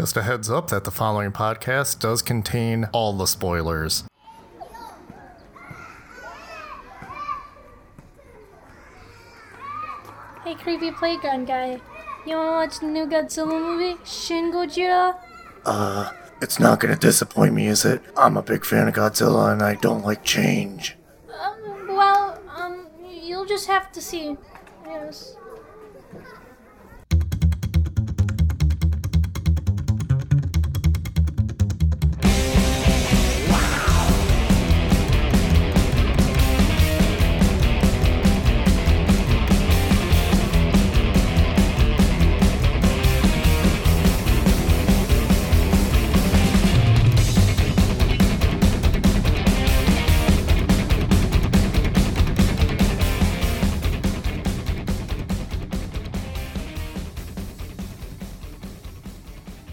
Just a heads up that the following podcast does contain all the spoilers. Hey, creepy playground guy. You wanna watch the new Godzilla movie, Shin Godzilla? It's not gonna disappoint me, is it? I'm a big fan of Godzilla and I don't like change. You'll just have to see. Yes.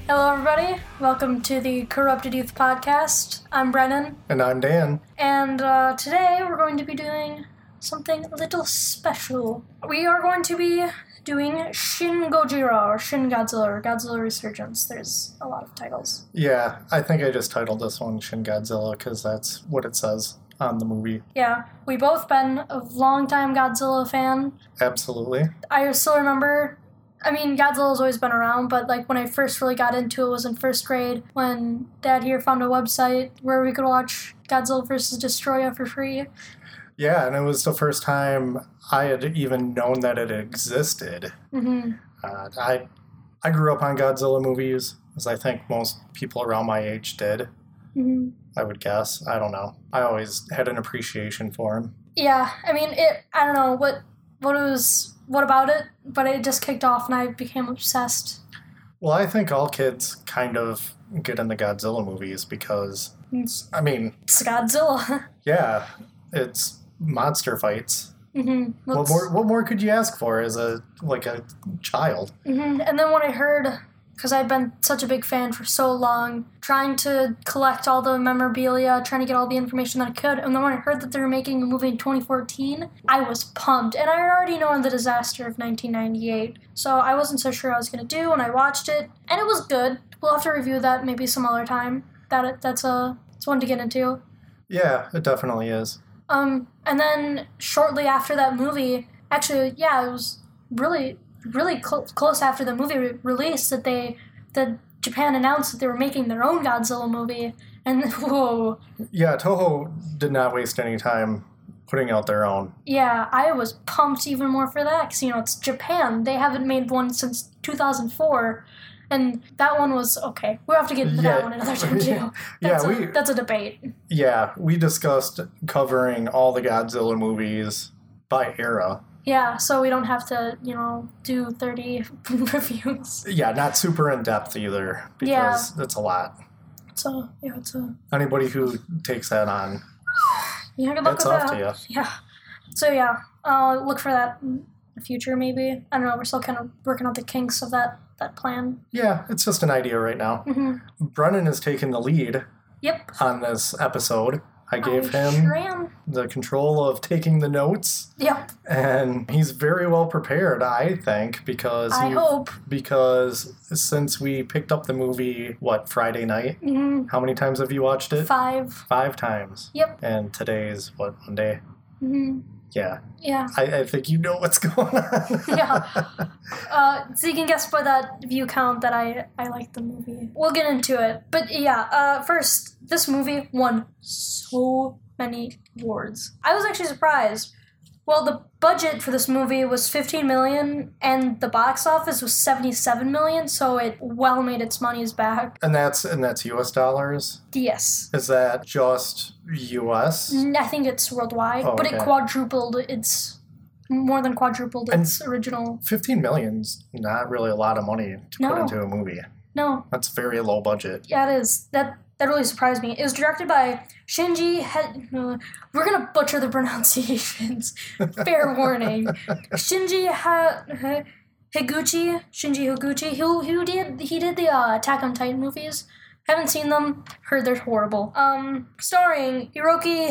Hello everybody, welcome to the Corrupted Youth podcast. I'm Brennan. And I'm Dan. And today we're going to be doing something a little special. We are going to be doing Shin Gojira, or Shin Godzilla, or Godzilla Resurgence. There's a lot of titles. Yeah, I think I just titled this one Shin Godzilla because that's what it says on the movie. Yeah, we both been a long-time Godzilla fan. Absolutely. I still remember... I mean, Godzilla's always been around, but, like, when I first really got into it was in first grade when Dad here found a website where we could watch Godzilla versus Destroyah for free. Yeah, and it was the first time I had even known that it existed. Mm-hmm. I grew up on Godzilla movies, as I think most people around my age did, mm-hmm. I would guess. I don't know. I always had an appreciation for him. Yeah, I mean, I don't know what it was... What about it? But it just kicked off and I became obsessed. Well, I think all kids kind of get into Godzilla movies because, I mean... It's Godzilla. Yeah, it's monster fights. Mm-hmm. What more could you ask for as a child? Mm-hmm. And then when I heard, because I've been such a big fan for so long, trying to collect all the memorabilia, trying to get all the information that I could, and then when I heard that they were making a movie in 2014, I was pumped. And I had already known the disaster of 1998, so I wasn't so sure what I was going to do, and I watched it, and it was good. We'll have to review that maybe some other time. That's one to get into. Yeah, it definitely is. And then shortly after that movie, actually, yeah, it was really close after the movie release that Japan announced that they were making their own Godzilla movie, and whoa. Yeah, Toho did not waste any time putting out their own. Yeah, I was pumped even more for that, because, you know, it's Japan. They haven't made one since 2004, and that one was okay. We'll have to get into that one another time, too. That's a debate. Yeah, we discussed covering all the Godzilla movies by era. Yeah, so we don't have to, you know, do 30 reviews. Yeah, not super in-depth either, because it's a lot. Anybody who takes that on, that's off to you. Yeah. So, yeah, look for that in the future, maybe. I don't know, we're still kind of working out the kinks of that plan. Yeah, it's just an idea right now. Mm-hmm. Brennan is taking the lead on this episode. I gave him the control of taking the notes. Yep. And he's very well prepared, I think, because... Because since we picked up the movie, Friday night? Mm-hmm. How many times have you watched it? 5 times. Yep. And today's, Monday? Mm-hmm. Yeah. Yeah. I think you know what's going on. Yeah. So you can guess by that view count that I like the movie. We'll get into it. But yeah, first, this movie won so many awards. I was actually surprised. Well, the budget for this movie was $15 million, and the box office was $77 million, so it well made its money's back. And that's U.S. dollars? Yes. Is that just U.S.? I think it's worldwide, but it quadrupled more than quadrupled its original. $15 million's not really a lot of money to put into a movie. No. That's very low budget. Yeah, it is. That really surprised me. It was directed by Shinji we're going to butcher the pronunciations. Fair warning. Shinji Higuchi, who did the Attack on Titan movies. Haven't seen them. Heard they're horrible. Starring Hiroki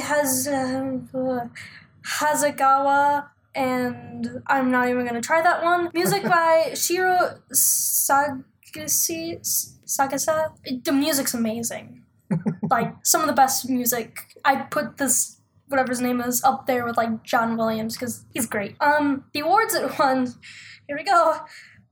Hazagawa, and I'm not even going to try that one. Music by Shiro Saga. Higuchi Sagasa. The music's amazing. Like, some of the best music. I put this, whatever his name is, up there with, like, John Williams, because he's great. The awards it won, here we go.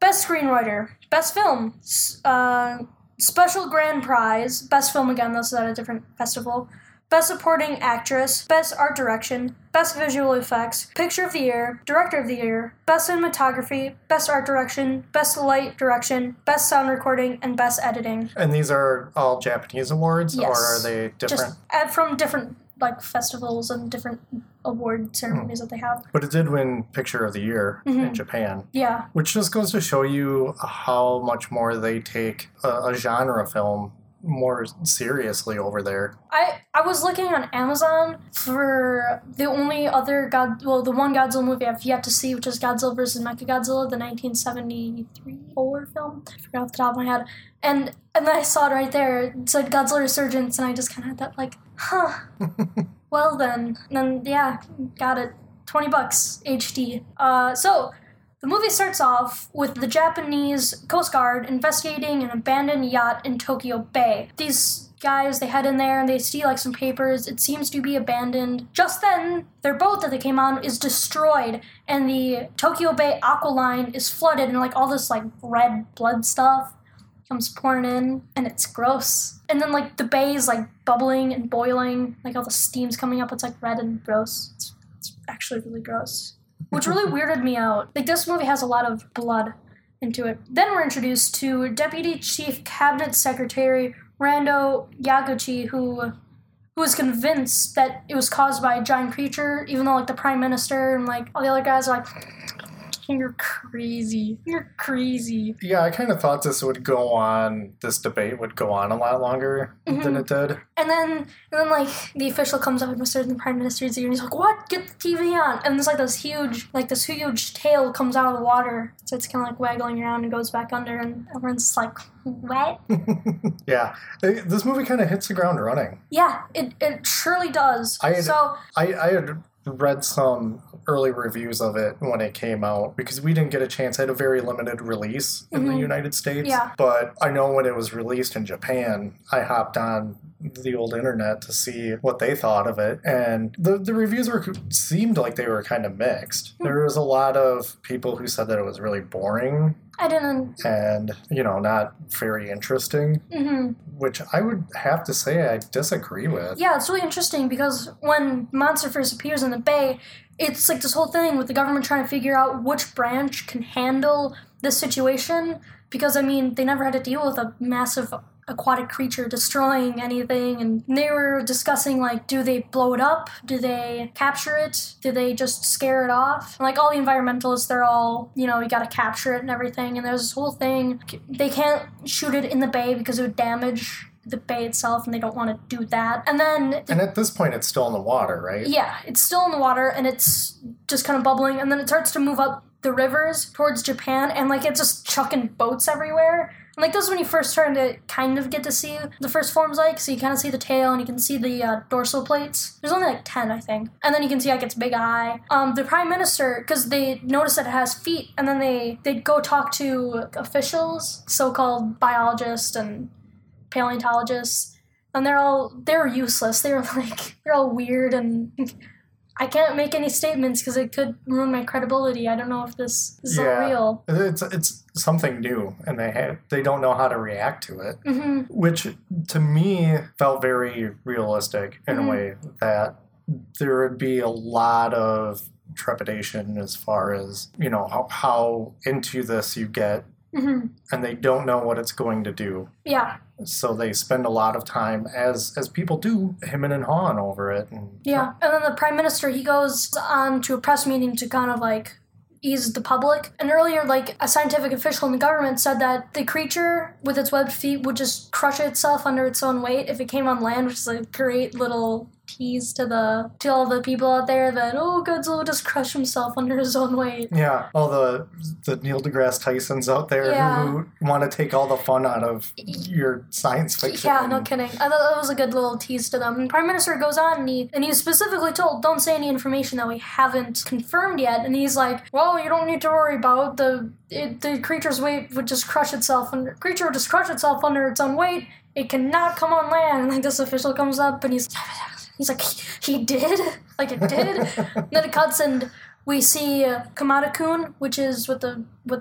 Best Screenwriter, Best Film, Special Grand Prize, Best Film again, that's at a different festival, Best Supporting Actress, Best Art Direction, Best Visual Effects, Picture of the Year, Director of the Year, Best Cinematography, Best Art Direction, Best Light Direction, Best Sound Recording, and Best Editing. And these are all Japanese awards, yes. Or are they different? Just from different, like, festivals and different award ceremonies that they have. But it did win Picture of the Year in Japan. Yeah. Which just goes to show you how much more they take a genre film more seriously over there. I was looking on Amazon for the only other the one Godzilla movie I've yet to see, which is Godzilla versus Mechagodzilla, the 1973-4 film. I forgot off the top of my head. And then I saw it right there. It said Godzilla Resurgence, and I just kind of had that, like, huh. Well then. And then, yeah, got it. $20 HD. So the movie starts off with the Japanese Coast Guard investigating an abandoned yacht in Tokyo Bay. These guys, they head in there and they see, like, some papers. It seems to be abandoned. Just then, their boat that they came on is destroyed, and the Tokyo Bay Aqua Line is flooded, and, like, all this, like, red blood stuff comes pouring in, and it's gross. And then, like, the bay is, like, bubbling and boiling, like, all the steam's coming up. It's, like, red and gross. It's actually really gross. Which really weirded me out. Like, this movie has a lot of blood into it. Then we're introduced to Deputy Chief Cabinet Secretary Rando Yaguchi, who was convinced that it was caused by a giant creature, even though, like, the Prime Minister and, like, all the other guys are like, You're crazy. Yeah, I kind of thought this debate would go on a lot longer than it did. And then, like, the official comes up and starts the Prime Minister's ear, and he's like, what? Get the TV on. And there's, like, this huge tail comes out of the water. So it's kind of, like, waggling around and goes back under, and everyone's just like, what? Yeah. This movie kind of hits the ground running. Yeah, it surely does. I had read some early reviews of it when it came out, because we didn't get a chance. It had a very limited release in the United States. Yeah. But I know when it was released in Japan, I hopped on the old internet to see what they thought of it, and the reviews seemed like they were kind of mixed. There was a lot of people who said that it was really boring. I didn't. And, not very interesting, which I would have to say I disagree with. Yeah, it's really interesting, because when Monster first appears in the bay, it's like this whole thing with the government trying to figure out which branch can handle this situation, because, I mean, they never had to deal with a massive aquatic creature destroying anything, and they were discussing, like, do they blow it up? Do they capture it? Do they just scare it off? And, like, all the environmentalists, they're all, you gotta capture it and everything, and there's this whole thing. They can't shoot it in the bay because it would damage the bay itself, and they don't want to do that. And then and at this point, it's still in the water, right? Yeah, it's still in the water, and it's just kind of bubbling, and then it starts to move up the rivers towards Japan, and, like, it's just chucking boats everywhere. And, like, this is when you first start to kind of get to see the first forms, like, so you kind of see the tail, and you can see the dorsal plates. There's only, like, 10, I think. And then you can see, like, its big eye. The Prime Minister, because they notice that it has feet, and then they'd go talk to officials, so-called biologists and paleontologists, and they're useless. They were, like, they're all weird, and I can't make any statements because it could ruin my credibility. I don't know if this is real. It's something new, and they don't know how to react to it, which to me felt very realistic in a way that there would be a lot of trepidation as far as, how into this you get, and they don't know what it's going to do. Yeah. So they spend a lot of time, as people do, hemming and hawing over it. And then the Prime Minister, he goes on to a press meeting to kind of, like, ease the public. And earlier, like, a scientific official in the government said that the creature with its webbed feet would just crush itself under its own weight if it came on land, which is a great little tease to all the people out there that, oh, Godzilla just crushed himself under his own weight. Yeah, all the Neil deGrasse Tysons out there who want to take all the fun out of your science fiction. Yeah, no kidding. I thought that was a good little tease to them. And Prime Minister goes on and he was specifically told, don't say any information that we haven't confirmed yet. And he's like, well, you don't need to worry about the creature's weight would just crush itself. The creature would just crush itself under its own weight. It cannot come on land. And like this official comes up and he's like, he did? Like it did? And then it cuts and we see Kamata-kun, which is what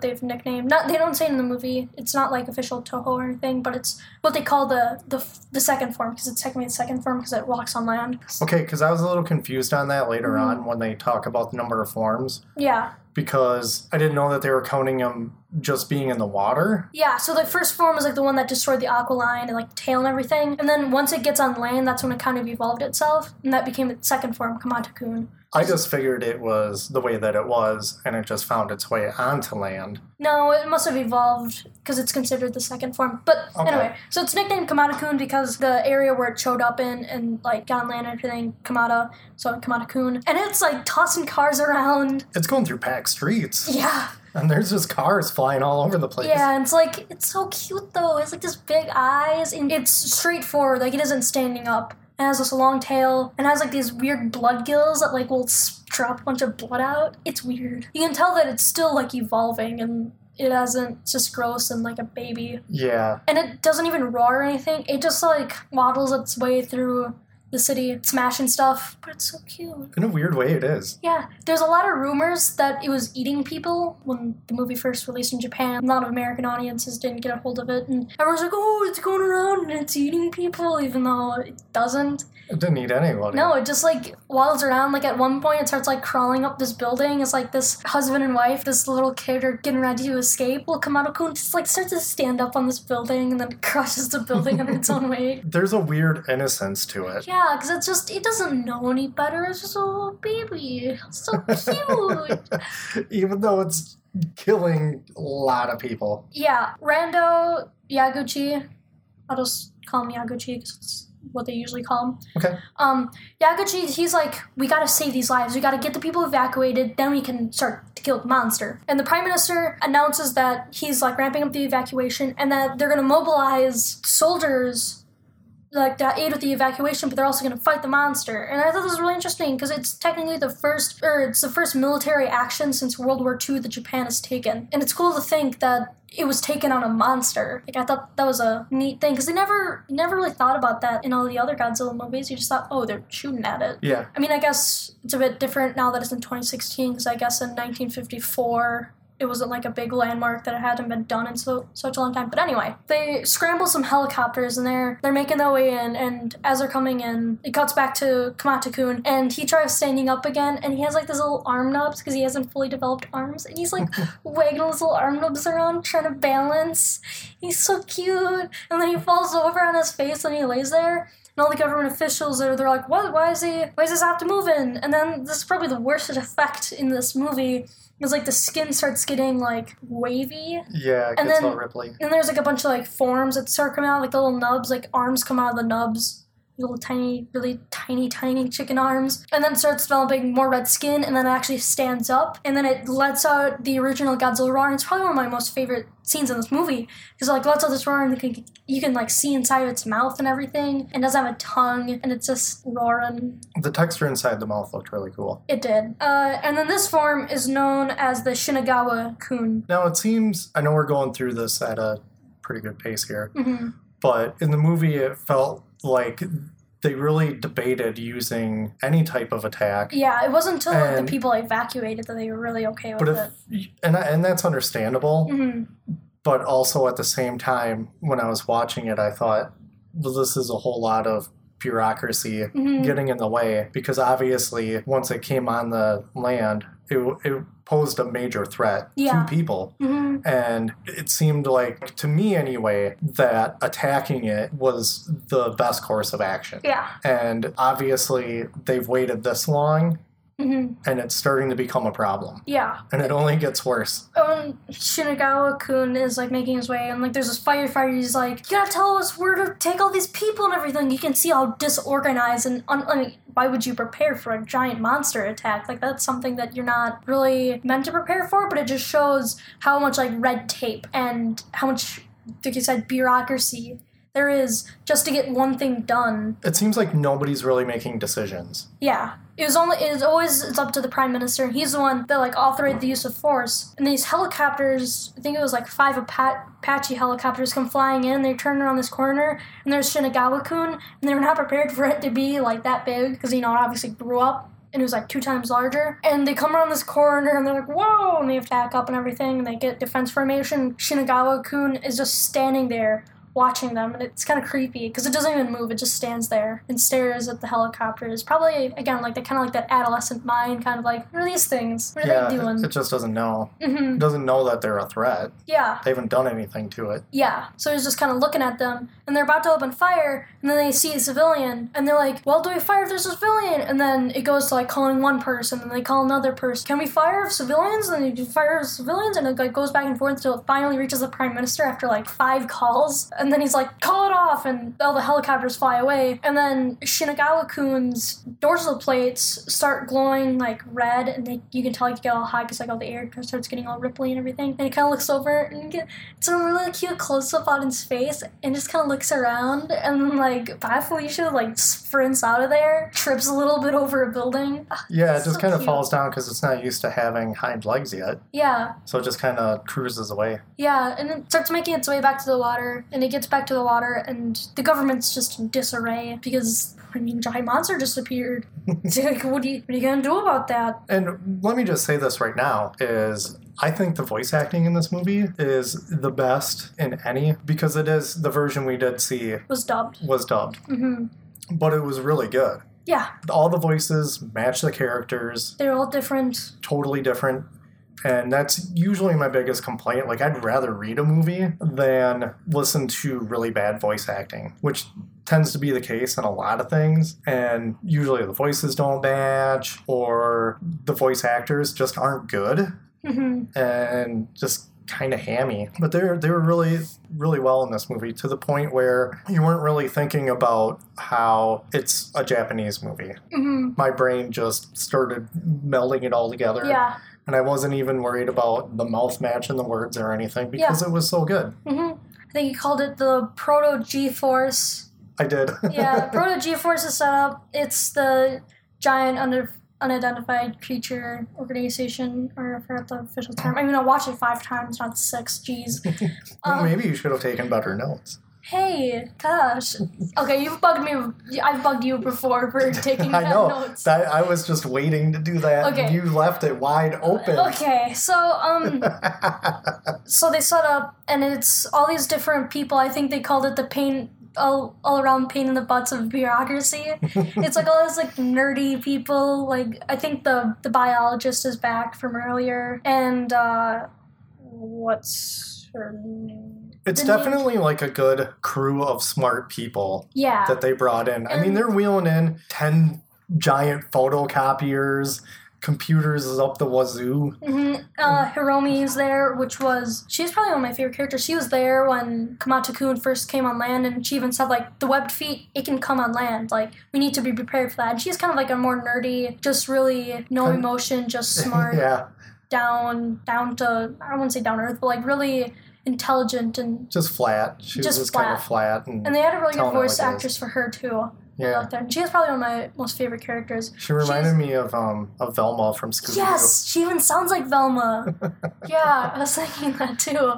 they've nicknamed. They don't say it in the movie. It's not like official Toho or anything, but it's what they call the second form, because it's technically the second form because it walks on land. Okay, because I was a little confused on that later on when they talk about the number of forms. Yeah. Because I didn't know that they were counting them just being in the water. Yeah, so the first form was like the one that destroyed the Aquiline and like the tail and everything. And then once it gets on land, that's when it kind of evolved itself. And that became its second form, Kamata-kun. I just figured it was the way that it was, and it just found its way onto land. No, it must have evolved, because it's considered the second form. But anyway, so it's nicknamed Kamata-kun because the area where it showed up in and like got on land and everything, Kamata, so Kamata-kun. And it's like tossing cars around. It's going through packed streets. Yeah. And there's just cars flying all over the place. Yeah, and it's like, it's so cute though. It's like this big eyes, and it's straightforward, like it isn't standing up. And has this long tail, and has like these weird blood gills that like will drop a bunch of blood out. It's weird. You can tell that it's still like evolving, and it hasn't, it's just gross and like a baby. Yeah. And it doesn't even roar or anything. It just like waddles its way through the city, smashing stuff. But it's so cute. In a weird way, it is. Yeah. There's a lot of rumors that it was eating people when the movie first released in Japan. A lot of American audiences didn't get a hold of it. And everyone's like, oh, it's going around and it's eating people, even though it doesn't. It didn't eat anybody. No, it just like waddles around. Like at one point, it starts like crawling up this building. It's like this husband and wife, this little kid are getting ready to escape. Well, Kamata-kun just like starts to stand up on this building and then crushes the building under its own weight. There's a weird innocence to it. Yeah. Yeah, because it's just, it doesn't know any better. It's just a little baby. It's so cute. Even though it's killing a lot of people. Yeah. Rando Yaguchi. I'll just call him Yaguchi because it's what they usually call him. Okay. Yaguchi, he's like, we got to save these lives. We got to get the people evacuated. Then we can start to kill the monster. And the Prime Minister announces that he's like ramping up the evacuation and that they're going to mobilize soldiers like to aid with the evacuation, but they're also going to fight the monster. And I thought this was really interesting because it's technically the first military action since World War II that Japan has taken. And it's cool to think that it was taken on a monster. Like I thought that was a neat thing because they never really thought about that in all the other Godzilla movies. You just thought, oh, they're shooting at it. Yeah. I mean, I guess it's a bit different now that it's in 2016 because I guess in 1954. It wasn't like a big landmark that it hadn't been done in such a long time. But anyway, they scramble some helicopters and they're making their way in. And as they're coming in, it cuts back to Kamata-kun and he tries standing up again. And he has like this little arm nubs because he hasn't fully developed arms. And he's like wagging his little arm nubs around trying to balance. He's so cute. And then he falls over on his face and he lays there. And all the government officials they're like, what? Why does this have to move in? And then this is probably the worst effect in this movie. It's like the skin starts getting like wavy. Yeah, it gets all ripply. And there's like a bunch of like forms that start coming out, like the little nubs, like arms come out of the nubs. Little tiny, really tiny, tiny chicken arms. And then it starts developing more red skin and then it actually stands up. And then it lets out the original Godzilla roar. And it's probably one of my most favorite scenes in this movie. Because it like lets out this roar and you can like see inside of its mouth and everything. It doesn't have a tongue and it's just roaring. The texture inside the mouth looked really cool. It did. And then this form is known as the Shinagawa-kun. Now it seems, I know we're going through this at a pretty good pace here. Mm-hmm. But in the movie it felt like they really debated using any type of attack. Yeah, it wasn't until the people evacuated that they were really okay with it. And that's understandable. Mm-hmm. But also at the same time, when I was watching it, I thought, well, this is a whole lot of bureaucracy getting in the way. Because obviously, once it came on the land, it posed a major threat to people. Mm-hmm. And it seemed like, to me anyway, that attacking it was the best course of action. Yeah. And obviously, they've waited this long Mm-hmm. And it's starting to become a problem. Yeah. And it only gets worse. Shinagawa-kun is, like, making his way, and, like, there's this firefighter, he's like, you gotta tell us where to take all these people and everything. You can see how disorganized and, I mean, why would you prepare for a giant monster attack? Like, that's something that you're not really meant to prepare for, but it just shows how much, like, red tape and how much, like you said, bureaucracy there is just to get one thing done. It seems like nobody's really making decisions. Yeah. It's up to the Prime Minister, and he's the one that, like, authorized the use of force. And these helicopters, I think it was, like, 5 Apache helicopters come flying in, they turn around this corner, and there's Shinagawa-kun, and they were not prepared for it to be, like, that big, because, you know, it obviously grew up, and it was, like, 2 times larger. And they come around this corner, and they're like, whoa, and they have to hack up and everything, and they get defense formation. Shinagawa-kun is just standing there, watching them, and it's kind of creepy because it doesn't even move. It just stands there and stares at the helicopters. Probably, again, like, they're kind of like that adolescent mind, kind of like, what are these things? What are they doing? It just doesn't know. Mm-hmm. It doesn't know that they're a threat. Yeah. They haven't done anything to it. Yeah. So he's just kind of looking at them, and they're about to open fire, and then they see a civilian, and they're like, well, do we fire if there's a civilian? And then it goes to, like, calling one person, and they call another person. Can we fire if civilians? And then you fire if civilians, and it, like, goes back and forth until it finally reaches the Prime Minister after, like, 5 calls. And then he's like, call it off, and all the helicopters fly away. And then Shinagawa-kun's dorsal plates start glowing, like, red, and you can tell you get all hot because, like, all the air starts getting all ripply and everything. And he kind of looks over, and it's a really cute close-up on his face, and just kind of looks around, and then, like, Bad Felicia, like, sprints out of there, trips a little bit over a building. Yeah, it just kind of falls down because it's not used to having hind legs yet. Yeah. So it just kind of cruises away. Yeah, and it starts making its way back to the water, and it gets back to the water, and the government's just in disarray because, I mean, giant monster just appeared. Like, what are you going to do about that? And let me just say this right now is, I think the voice acting in this movie is the best in any, because it is the version we did see. Was dubbed. Mm-hmm. But it was really good. Yeah. All the voices match the characters. They're all different. Totally different. And that's usually my biggest complaint. Like, I'd rather read a movie than listen to really bad voice acting, which tends to be the case in a lot of things. And usually the voices don't match, or the voice actors just aren't good. Mm-hmm. And just kind of hammy. But they were really, really well in this movie, to the point where you weren't really thinking about how it's a Japanese movie. Mm-hmm. My brain just started melding it all together. Yeah. And I wasn't even worried about the mouth match and the words or anything, because it was so good. Mm-hmm. I think you called it the Proto G-Force. I did. Yeah, Proto G-Force is set up. It's the giant unidentified creature organization, or I forgot the official term. I mean, I watched it 5 times, not 6. Geez. Well, maybe you should have taken better notes. Hey, gosh. Okay, you've bugged me. I've bugged you before for taking bad notes. I know. I was just waiting to do that. Okay. You left it wide open. Okay, so so they set up, and it's all these different people. I think they called it the pain. All around pain in the butts of bureaucracy. It's like all those, like, nerdy people. Like, I think the biologist is back from earlier, and what's her name? It's definitely like a good crew of smart people. Yeah. That they brought in. I mean, they're wheeling in 10 giant photocopiers. Computers is up the wazoo. Mm-hmm. Hiromi is there, she's probably one of my favorite characters. She was there when Kamata-kun first came on land, and she even said, like, the webbed feet, it can come on land. Like, we need to be prepared for that. And she's kind of like a more nerdy, just really no emotion, just smart. Yeah. Down to, I don't want to say down to earth, but, like, really intelligent and... Just flat. She was just kind of flat. And they had a really good voice actress for her, too. Yeah, she was probably one of my most favorite characters. She reminded me of Velma from Scooby-Doo. Yes, she even sounds like Velma. Yeah, I was thinking that too.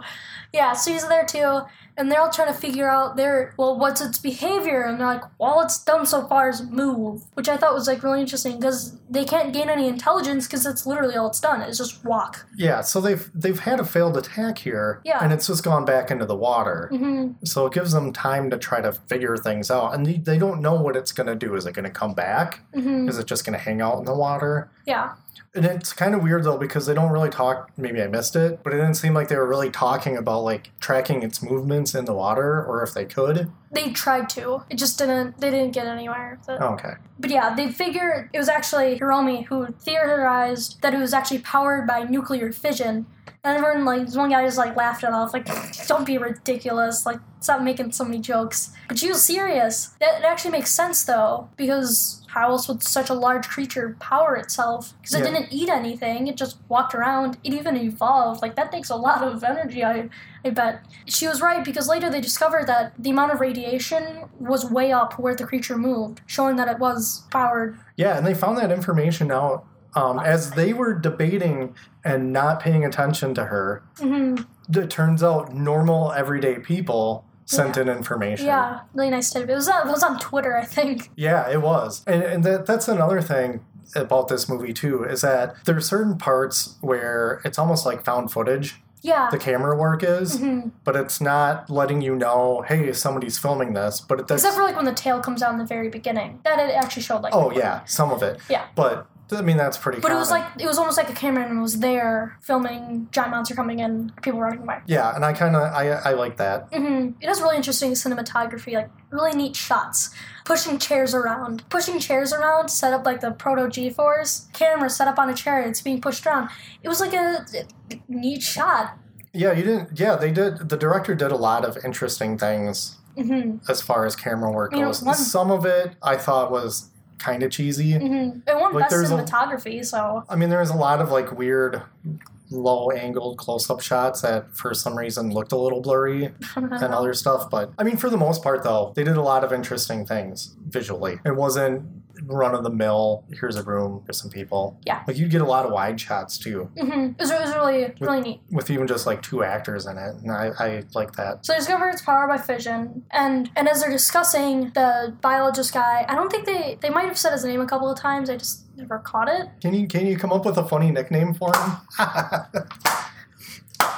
Yeah, so she's there too, and they're all trying to figure out what's its behavior, and they're like, all it's done so far is move, which I thought was, like, really interesting because they can't gain any intelligence because that's literally all it's done is just walk. Yeah, so they've had a failed attack here, and it's just gone back into the water. Mm-hmm. So it gives them time to try to figure things out, and they don't know what it's going to do. Is it going to come back? Mm-hmm. Is it just going to hang out in the water? Yeah. And it's kind of weird, though, because they don't really talk, maybe I missed it, but it didn't seem like they were really talking about, like, tracking its movements in the water, or if they could. They tried to. It just didn't, they didn't get anywhere. Oh, okay. But yeah, they figured it was actually Hiromi who theorized that it was actually powered by nuclear fission. And everyone, like, one guy just, like, laughed it off, like, don't be ridiculous, like, stop making so many jokes. But she was serious. It actually makes sense, though, because how else would such a large creature power itself? Because it didn't eat anything, it just walked around, it even evolved. Like, that takes a lot of energy, I bet. She was right, because later they discovered that the amount of radiation was way up where the creature moved, showing that it was powered. Yeah, and they found that information out. As they were debating and not paying attention to her, it turns out normal, everyday people sent in information. Yeah, really nice tip. It was on Twitter, I think. Yeah, it was. And that's another thing about this movie, too, is that there are certain parts where it's almost like found footage. Yeah. The camera work is, but it's not letting you know, hey, somebody's filming this. But except for, like, when the tail comes out in the very beginning. That it actually showed, like... Oh, yeah, some of it. Yeah. But... I mean, that's pretty common. But it was almost like a cameraman was there filming giant monster coming in, people running away. Yeah, and I like that. It has really interesting cinematography, like really neat shots. Pushing chairs around, set up like the Proto G-Force. Camera set up on a chair, it's being pushed around. It was like a neat shot. Yeah, the director did a lot of interesting things as far as camera work goes. Some of it I thought was... kind of cheesy. It won best cinematography, so... I mean, there was a lot of, like, weird low-angled close-up shots that, for some reason, looked a little blurry and other stuff, but... I mean, for the most part, though, they did a lot of interesting things visually. It wasn't run-of-the-mill, here's a room, here's some people. Yeah. Like, you'd get a lot of wide shots, too. It was really neat. With even just, like, two actors in it, and I like that. So they discover it's powered by fission, and as they're discussing the biologist guy, I don't think they might have said his name a couple of times, I just never caught it. Can you come up with a funny nickname for him?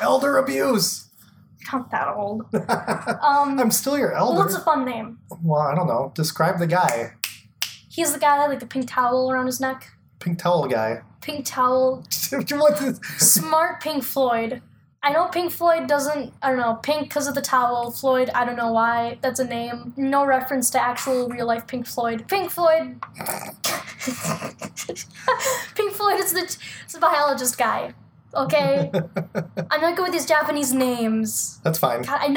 Elder abuse! Not that old. I'm still your elder. What's a fun name? Well, I don't know. Describe the guy. He's the guy, like, the pink towel around his neck. Pink towel guy. Pink towel. What is... Smart Pink Floyd. I know Pink Floyd doesn't, I don't know, pink because of the towel. Floyd, I don't know why. That's a name. No reference to actual real-life Pink Floyd. Pink Floyd. Pink Floyd is the biologist guy. Okay? I'm not good with these Japanese names. That's fine. God, I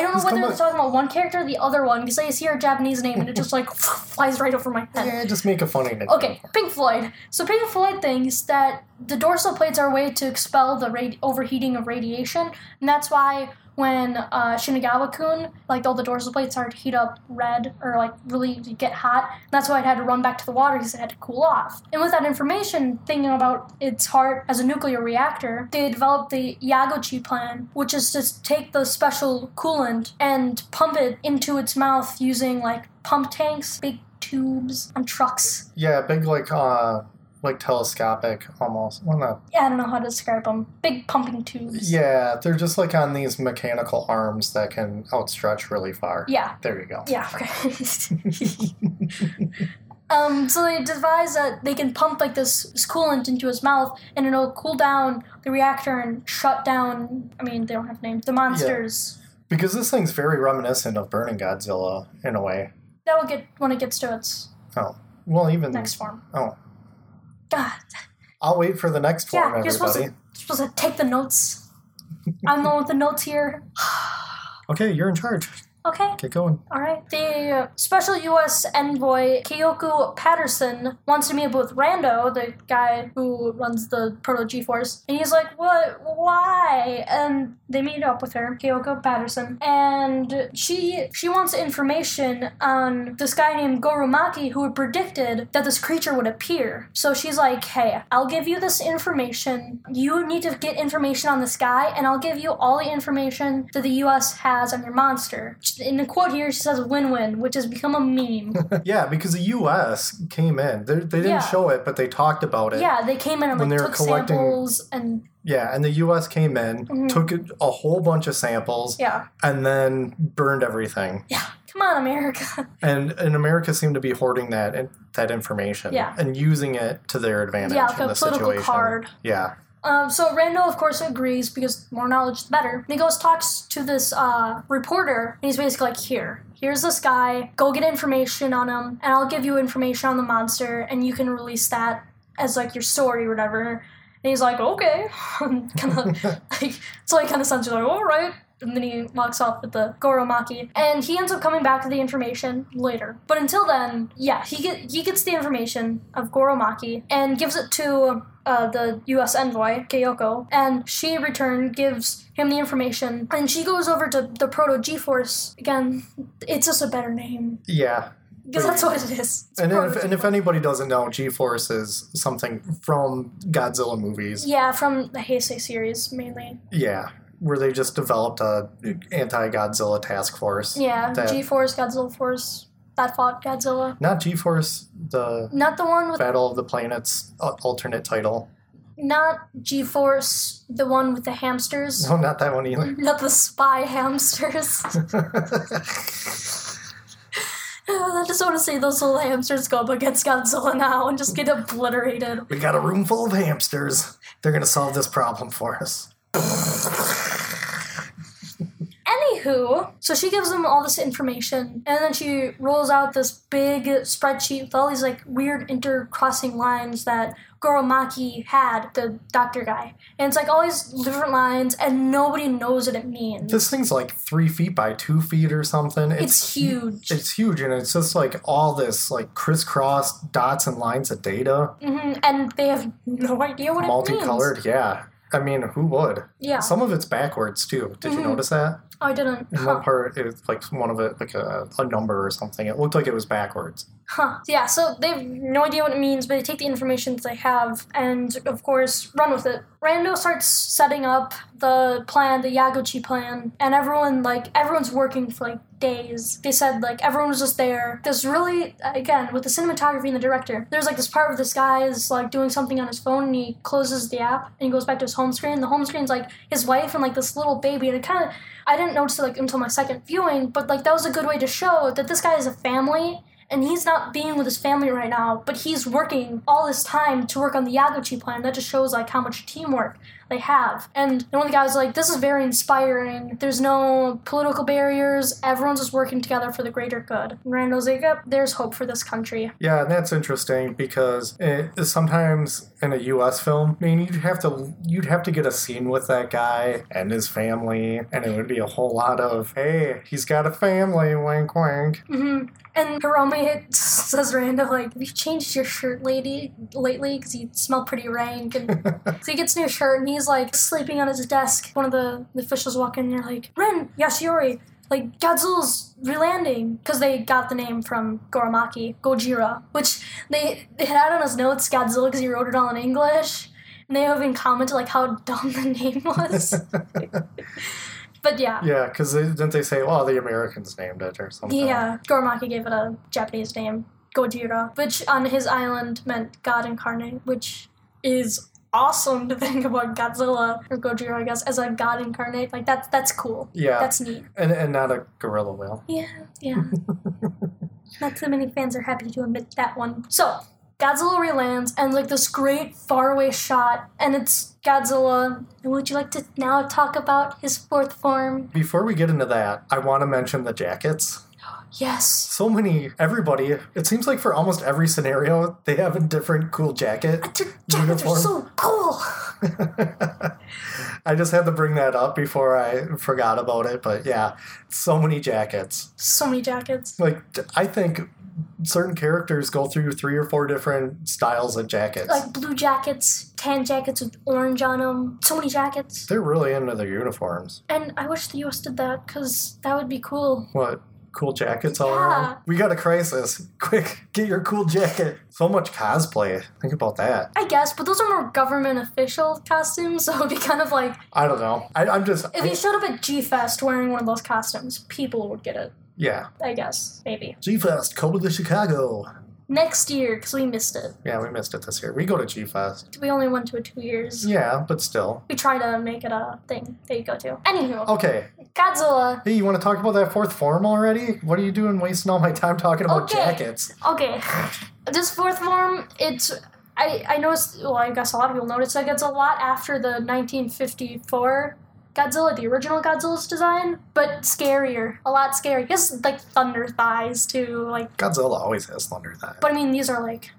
don't know whether they're talking about one character or the other one, because I see her Japanese name and it just, like, flies right over my head. Yeah, just make a funny name. Okay, Pink Floyd. So Pink Floyd thinks that the dorsal plates are a way to expel the overheating of radiation, and that's why when Shinagawa-kun, like, all the dorsal plates started to heat up red or, like, really get hot. That's why it had to run back to the water because it had to cool off. And with that information, thinking about its heart as a nuclear reactor, they developed the Yaguchi plan, which is to take the special coolant and pump it into its mouth using, like, pump tanks, big tubes, and trucks. Yeah, big, like telescopic, almost. Well, not... Yeah, I don't know how to describe them. Big pumping tubes. Yeah, they're just, like, on these mechanical arms that can outstretch really far. Yeah. There you go. Yeah, okay. So they devised that they can pump, like, this coolant into his mouth, and it'll cool down the reactor and shut down, I mean, they don't have names, the monsters. Yeah. Because this thing's very reminiscent of Burning Godzilla, in a way. That will get, when it gets to its... Oh. Well, even... Next form. Oh. God. I'll wait for the next form, everybody. You're supposed to take the notes. I'm the one with the notes here. Okay, you're in charge. Okay. Get going. All right. The special U.S. envoy, Kyoko Patterson, wants to meet up with Rando, the guy who runs the Proto G-Force. And he's like, what? Why? And they meet up with her, Kyoko Patterson. And she wants information on this guy named Goro Maki who had predicted that this creature would appear. So she's like, hey, I'll give you this information. You need to get information on this guy, and I'll give you all the information that the U.S. has on your monster. In the quote here, she says win-win, which has become a meme. Yeah, because the U.S. came in. They didn't show it, but they talked about it. Yeah, they came in and, like, took samples and... Yeah, and the U.S. came in, took a whole bunch of samples, and then burned everything. Yeah, come on, America. And America seemed to be hoarding that and that information and using it to their advantage in the situation. Yeah, like a political card. Yeah. So Rando, of course, agrees because more knowledge, the better. And he goes talks to this reporter, and he's basically like, here's this guy, go get information on him, and I'll give you information on the monster, and you can release that as, like, your story or whatever. And he's like, okay. Sounds like, all right. And then he walks off with the Goro Maki. And he ends up coming back to the information later. But until then, he gets the information of Goro Maki and gives it to the U.S. envoy, Kyoko. And she, in return, gives him the information. And she goes over to the Proto G-Force. Again, it's just a better name. Yeah. Because that's what it is. And if anybody doesn't know, G-Force is something from Godzilla movies. Yeah, from the Heisei series, mainly. Yeah. Where they just developed a anti-Godzilla task force. Yeah, G-Force, Godzilla Force, that fought Godzilla. Not G-Force, not the one with Battle of the Planets alternate title. Not G-Force, the one with the hamsters. No, not that one either. Not the spy hamsters. I just want to see those little hamsters go up against Godzilla now and just get obliterated. We got a room full of hamsters. They're going to solve this problem for us. Anywho, so she gives them all this information, and then she rolls out this big spreadsheet with all these, like, weird intercrossing lines that Goro Maki had, the doctor guy. And it's, like, all these different lines, and nobody knows what it means. This thing's, like, 3 feet by 2 feet or something. It's huge. It's huge, and it's just, like, all this, like, crisscross dots and lines of data. Mm-hmm. And they have no idea what it means. Multicolored, yeah. I mean, who would? Yeah. Some of it's backwards, too. Did you notice that? Oh, I didn't. In one part, it was like one of it, like a number or something. It looked like it was backwards. Huh. Yeah, so they have no idea what it means, but they take the information that they have and, of course, run with it. Rando starts setting up the plan, the Yaguchi plan, and everyone's working for, like, days. They said, like, everyone was just there. There's really, again, with the cinematography and the director, there's, like, this part where this guy is, like, doing something on his phone, and he closes the app, and he goes back to his home screen. The home screen's, like, his wife and, like, this little baby, and it kind of, I didn't notice it, like, until my second viewing, but, like, that was a good way to show that this guy is a family, and he's not being with his family right now, but he's working all this time to work on the Yaguchi plan. That just shows, like, how much teamwork they have. And one of the guys was like, this is very inspiring. There's no political barriers. Everyone's just working together for the greater good. And Rando's like, yep, there's hope for this country. Yeah, and that's interesting because sometimes in a U.S. film, I mean, you'd have to get a scene with that guy and his family, and it would be a whole lot of, hey, he's got a family, wink, wink. Mm-hmm. And Hiromi says Rando, like, have you changed your shirt lately? Because you smell pretty rank. And so he gets a new shirt, and he's, like, sleeping on his desk. One of the officials walk in, and they're like, Ren, Yashiori, like, Godzilla's relanding. Because they got the name from Goro Maki, Gojira, which they had on his notes, Godzilla, because he wrote it all in English. And they have even commented, like, how dumb the name was. But yeah. Yeah, because didn't they say, well, the Americans named it or something? Yeah, Goro Maki gave it a Japanese name, Gojira, which on his island meant God incarnate, which is awesome to think about Godzilla, or Gojira, I guess, as a God incarnate. Like, that's cool. Yeah. That's neat. And not a gorilla whale. Yeah, yeah. Not too many fans are happy to admit that one. So, Godzilla relands, and, like, this great faraway shot, and it's Godzilla. And would you like to now talk about his fourth form? Before we get into that, I want to mention the jackets. Yes. So many, everybody, it seems like for almost every scenario, they have a different cool jacket. Jackets are so cool! I just had to bring that up before I forgot about it, but yeah, so many jackets. So many jackets. Like, I think certain characters go through 3 or 4 different styles of jackets. Like blue jackets, tan jackets with orange on them. So many jackets. They're really into their uniforms. And I wish the U.S. did that, because that would be cool. What? Cool jackets all around? We got a crisis. Quick, get your cool jacket. So much cosplay. Think about that. I guess, but those are more government official costumes, so it would be kind of like... I don't know. I'm just... If you showed up at G-Fest wearing one of those costumes, people would get it. Yeah. I guess. Maybe. G-Fest, Cobra to Chicago. Next year, because we missed it. Yeah, we missed it this year. We go to G-Fest. We only went to it 2 years. Yeah, but still. We try to make it a thing that you go to. Anywho. Okay. Godzilla. Hey, you want to talk about that fourth form already? What are you doing wasting all my time talking about jackets? Okay. This fourth form, it's... I noticed, well, I guess a lot of people noticed that it's a lot after the 1954 Godzilla, the original Godzilla's design, but scarier, a lot scarier. He has, like, thunder thighs, too. Like Godzilla always has thunder thighs. But, I mean, these are, like,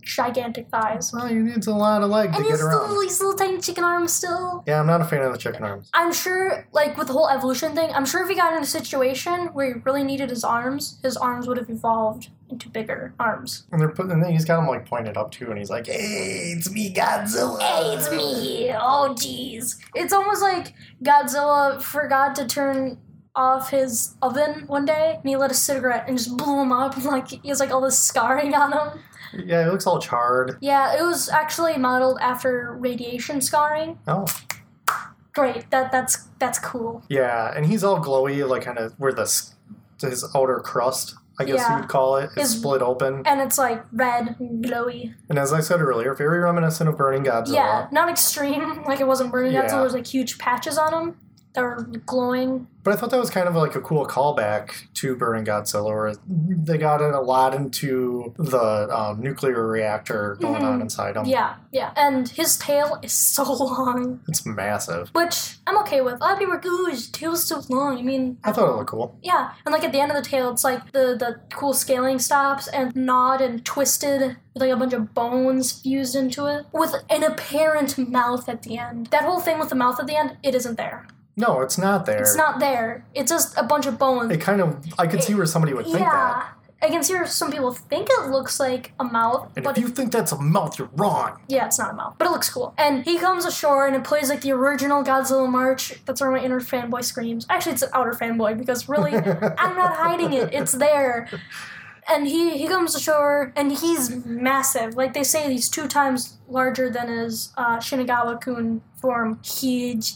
gigantic thighs. Well, he needs a lot of leg to get around. And he's little tiny chicken arms still. Yeah, I'm not a fan of the chicken arms. I'm sure, like, with the whole evolution thing, I'm sure if he got in a situation where he really needed his arms would have evolved into bigger arms. And they're putting, and then he's got them, like, pointed up, too, and he's like, hey, it's me, Godzilla. Hey, it's me. Oh, jeez. It's almost like Godzilla forgot to turn off his oven one day, and he lit a cigarette and just blew him up, and, like, he has, like, all this scarring on him. Yeah, it looks all charred. Yeah, it was actually modeled after radiation scarring. Oh. Great, that's cool. Yeah, and he's all glowy, like kind of where his outer crust, I guess you would call it, is split open. And it's like red and glowy. And as I said earlier, very reminiscent of Burning Godzilla. Yeah, not extreme, like it wasn't Burning Godzilla, there was like huge patches on him that were glowing. But I thought that was kind of like a cool callback to Burning Godzilla, where they got it a lot into the nuclear reactor going on inside him. Yeah, yeah. And his tail is so long. It's massive. Which I'm okay with. A lot of people are like, ooh, his tail's so long. I mean... I thought it looked cool. Yeah. And like at the end of the tail, it's like the cool scaling stops and gnawed and twisted with like a bunch of bones fused into it. With an apparent mouth at the end. That whole thing with the mouth at the end, it isn't there. No, it's not there. It's not there. It's just a bunch of bones. It kind of... I could see where somebody would think that. I can see where some people think it looks like a mouth. And but if you think that's a mouth, you're wrong. Yeah, it's not a mouth. But it looks cool. And he comes ashore and it plays like the original Godzilla march. That's where my inner fanboy screams. Actually, it's an outer fanboy because really, I'm not hiding it. It's there. And he comes ashore, and he's massive. Like, they say he's 2 times larger than his Shinagawa-kun form. Huge.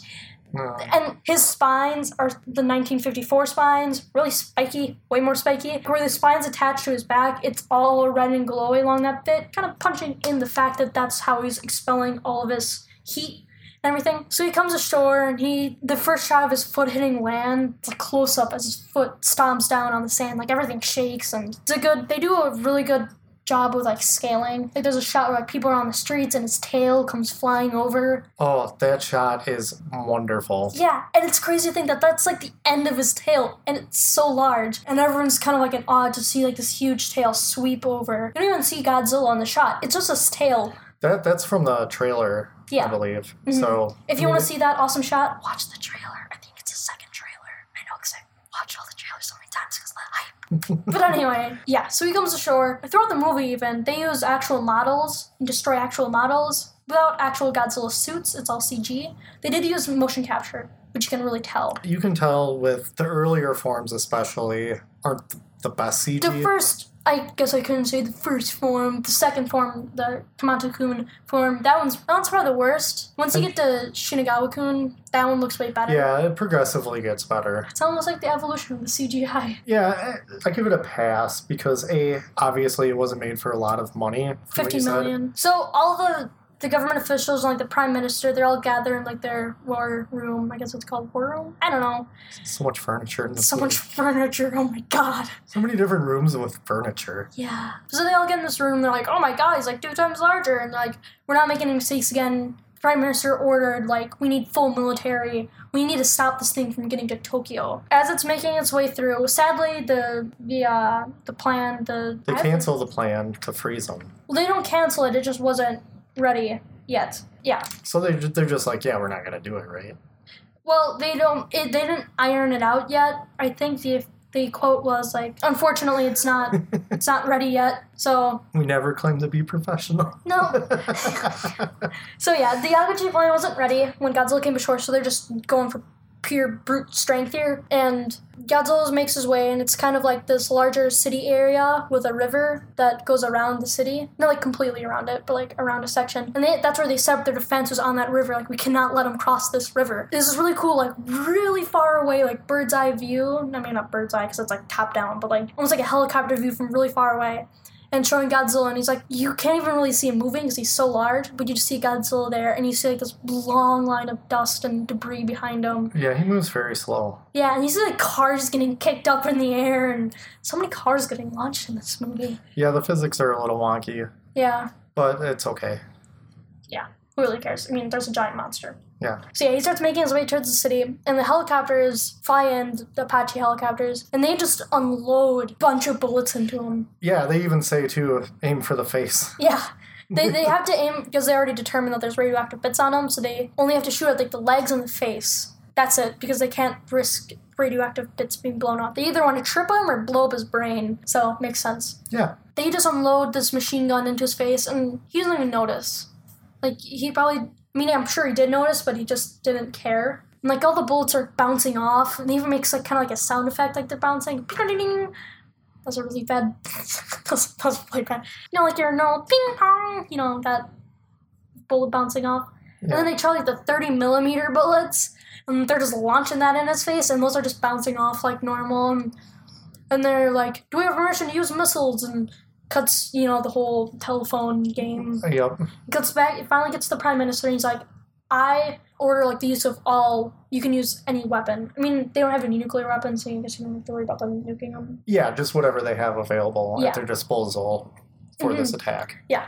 And his spines are the 1954 spines, really spiky, way more spiky. Where the spine's attached to his back, it's all red and glowy along that bit, kind of punching in the fact that that's how he's expelling all of his heat and everything. So he comes ashore, and the first shot of his foot hitting land, it's a close-up as his foot stomps down on the sand, like everything shakes, and it's they do a really good job with, like, scaling. Like, there's a shot where, like, people are on the streets and his tail comes flying over. Oh, that shot is wonderful. Yeah, and it's crazy to think that that's, like, the end of his tail, and it's so large, and everyone's kind of, like, in awe to see, like, this huge tail sweep over. You don't even see Godzilla on the shot. It's just his tail. That's from the trailer, I believe. Mm-hmm. So if you want to see that awesome shot, watch the trailer. I think it's the second trailer. I know, because I watch all the trailers so many times because of the hype. But anyway, yeah, so he comes ashore. Throughout the movie, even, they use actual models and destroy actual models without actual Godzilla suits. It's all CG. They did use motion capture, which you can really tell. You can tell with the earlier forms especially aren't the best CG. The first, I guess I couldn't say the first form. The second form, the Kamata-kun form, that one's probably the worst. Once you get to Shinagawa-kun, that one looks way better. Yeah, it progressively gets better. It's almost like the evolution of the CGI. Yeah, I give it a pass because, A, obviously it wasn't made for a lot of money. 50 million. So all the government officials and, like, the prime minister, they're all gathered in, like, their war room. I guess it's called war room? I don't know. So much furniture in this movie. Much furniture. Oh, my God. So many different rooms with furniture. Yeah. So they all get in this room. They're like, oh, my God, he's, like, 2 times larger. And, like, we're not making any mistakes again. The prime minister ordered, like, we need full military. We need to stop this thing from getting to Tokyo. As it's making its way through, sadly, the plan, They cancel the plan to freeze them. Well, they don't cancel it. It just wasn't ready yet. Yeah. So they're just like, yeah, we're not going to do it, right? Well, they didn't iron it out yet. I think the quote was like, unfortunately, it's not ready yet. So we never claim to be professional. No. So yeah, the Yaguchi plan wasn't ready when Godzilla came ashore, so they're just going for pure brute strength here. And Godzilla makes his way, and it's kind of like this larger city area with a river that goes around the city. Not like completely around it, but like around a section. And that's where they set up their defenses on that river. Like, we cannot let them cross this river. This is really cool, like really far away, like bird's eye view. I mean, not bird's eye because it's like top down, but like almost like a helicopter view from really far away. and showing Godzilla, and he's like, you can't even really see him moving because he's so large, but you just see Godzilla there, and you see like this long line of dust and debris behind him. Yeah, he moves very slow. Yeah, and you see like cars getting kicked up in the air, and so many cars getting launched in this movie. Yeah, the physics are a little wonky. Yeah. But it's okay. Yeah, who really cares? I mean, there's a giant monster. Yeah. So yeah, he starts making his way towards the city, and the helicopters fly in, the Apache helicopters, and they just unload a bunch of bullets into him. Yeah, they even say, too, aim for the face. Yeah. They have to aim, because they already determined that there's radioactive bits on them, so they only have to shoot at, like, the legs and the face. That's it, because they can't risk radioactive bits being blown off. They either want to trip him or blow up his brain, so it makes sense. Yeah. They just unload this machine gun into his face, and he doesn't even notice. Like, he probably... I mean, I'm sure he did notice, but he just didn't care. And, like, all the bullets are bouncing off, and it even makes, like, kind of like a sound effect, like they're bouncing. Ping-a-ding-ding. That's a really bad... that's really bad. You know, like, your normal ping-pong, you know, that bullet bouncing off. Yeah. And then they try, like, the 30mm bullets, and they're just launching that in his face, and those are just bouncing off like normal. And they're like, do we have permission to use missiles? And... cuts, you know, the whole telephone game. Yep. Cuts back, it finally gets to the Prime Minister, and he's like, I order, like, the use of all, you can use any weapon. I mean, they don't have any nuclear weapons, so I guess you don't have to worry about them nuking them. Yeah, just whatever they have available at their disposal for this attack. Yeah.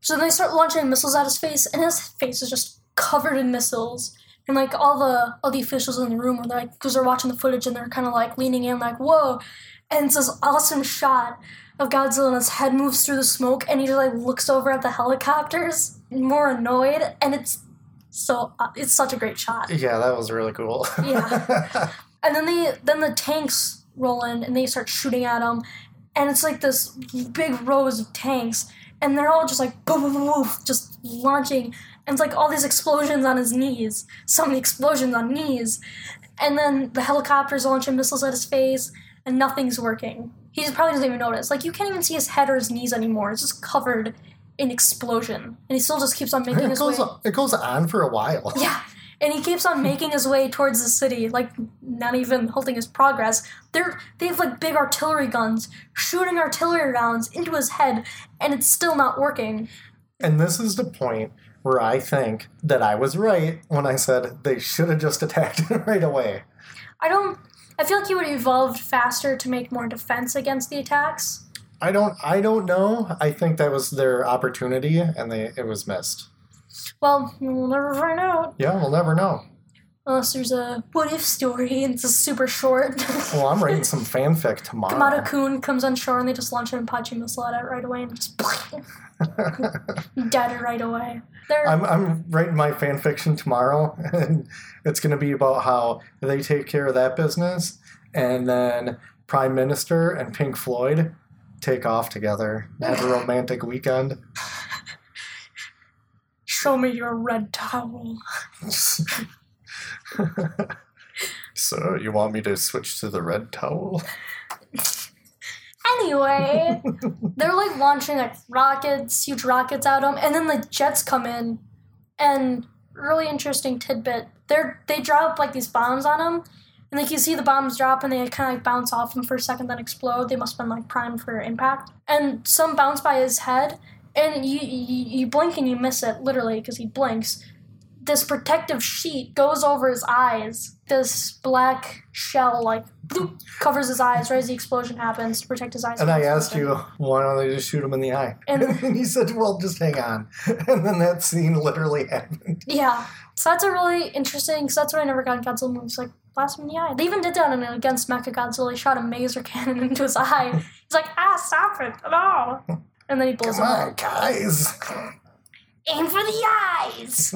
So then they start launching missiles at his face, and his face is just covered in missiles. And, like, all the officials in the room are, like, because they're watching the footage, and they're kind of, like, leaning in, like, whoa. And it's this awesome shot of Godzilla, and his head moves through the smoke, and he just, like, looks over at the helicopters, more annoyed, and it's such a great shot. Yeah, that was really cool. Yeah. And then the tanks roll in, and they start shooting at him, and it's, like, this big rows of tanks, and they're all just, like, boom, boom, boom, boom, just launching, and it's, like, all these explosions on his knees, so many explosions on knees, and then the helicopters launching missiles at his face, and nothing's working. He probably doesn't even notice. Like, you can't even see his head or his knees anymore. It's just covered in explosion. And he still just keeps on making his way. It goes on for a while. Yeah. And he keeps on making his way towards the city, like, not even halting his progress. They have, like, big artillery guns, shooting artillery rounds into his head, and it's still not working. And this is the point where I think that I was right when I said they should have just attacked him right away. I feel like he would have evolved faster to make more defense against the attacks. I don't know. I think that was their opportunity, and it was missed. Well, we'll never find out. Yeah, we'll never know. Unless there's a what-if story, and it's super short. Well, I'm writing some fanfic tomorrow. Kamata-kun comes on shore, and they just launch an Apache missile at it right away, and just... dead right away. I'm writing my fan fiction tomorrow, and it's going to be about how they take care of that business, and then Prime Minister and Pink Floyd take off together, have a romantic weekend. Show me your red towel. So, you want me to switch to the red towel? Anyway, they're, like, launching, like, rockets, huge rockets at them, and then the jets come in, and really interesting tidbit, they drop, like, these bombs on them, and, like, you see the bombs drop, and they kind of, like, bounce off him for a second, then explode. They must have been, like, primed for impact. And some bounce by his head, and you blink and you miss it, literally, because he blinks. This protective sheet goes over his eyes. This black shell, like, bloop, covers his eyes right as the explosion happens to protect his eyes. And I asked you, why don't they just shoot him in the eye? And then you said, well, just hang on. And then that scene literally happened. Yeah. So that's a really interesting, because that's what I never got in Godzilla movies, like, blast him in the eye. They even did that against Mechagodzilla. They shot a maser cannon into his eye. He's like, stop it. No. And then he blows him up. Come on, guys. Aim for the eyes!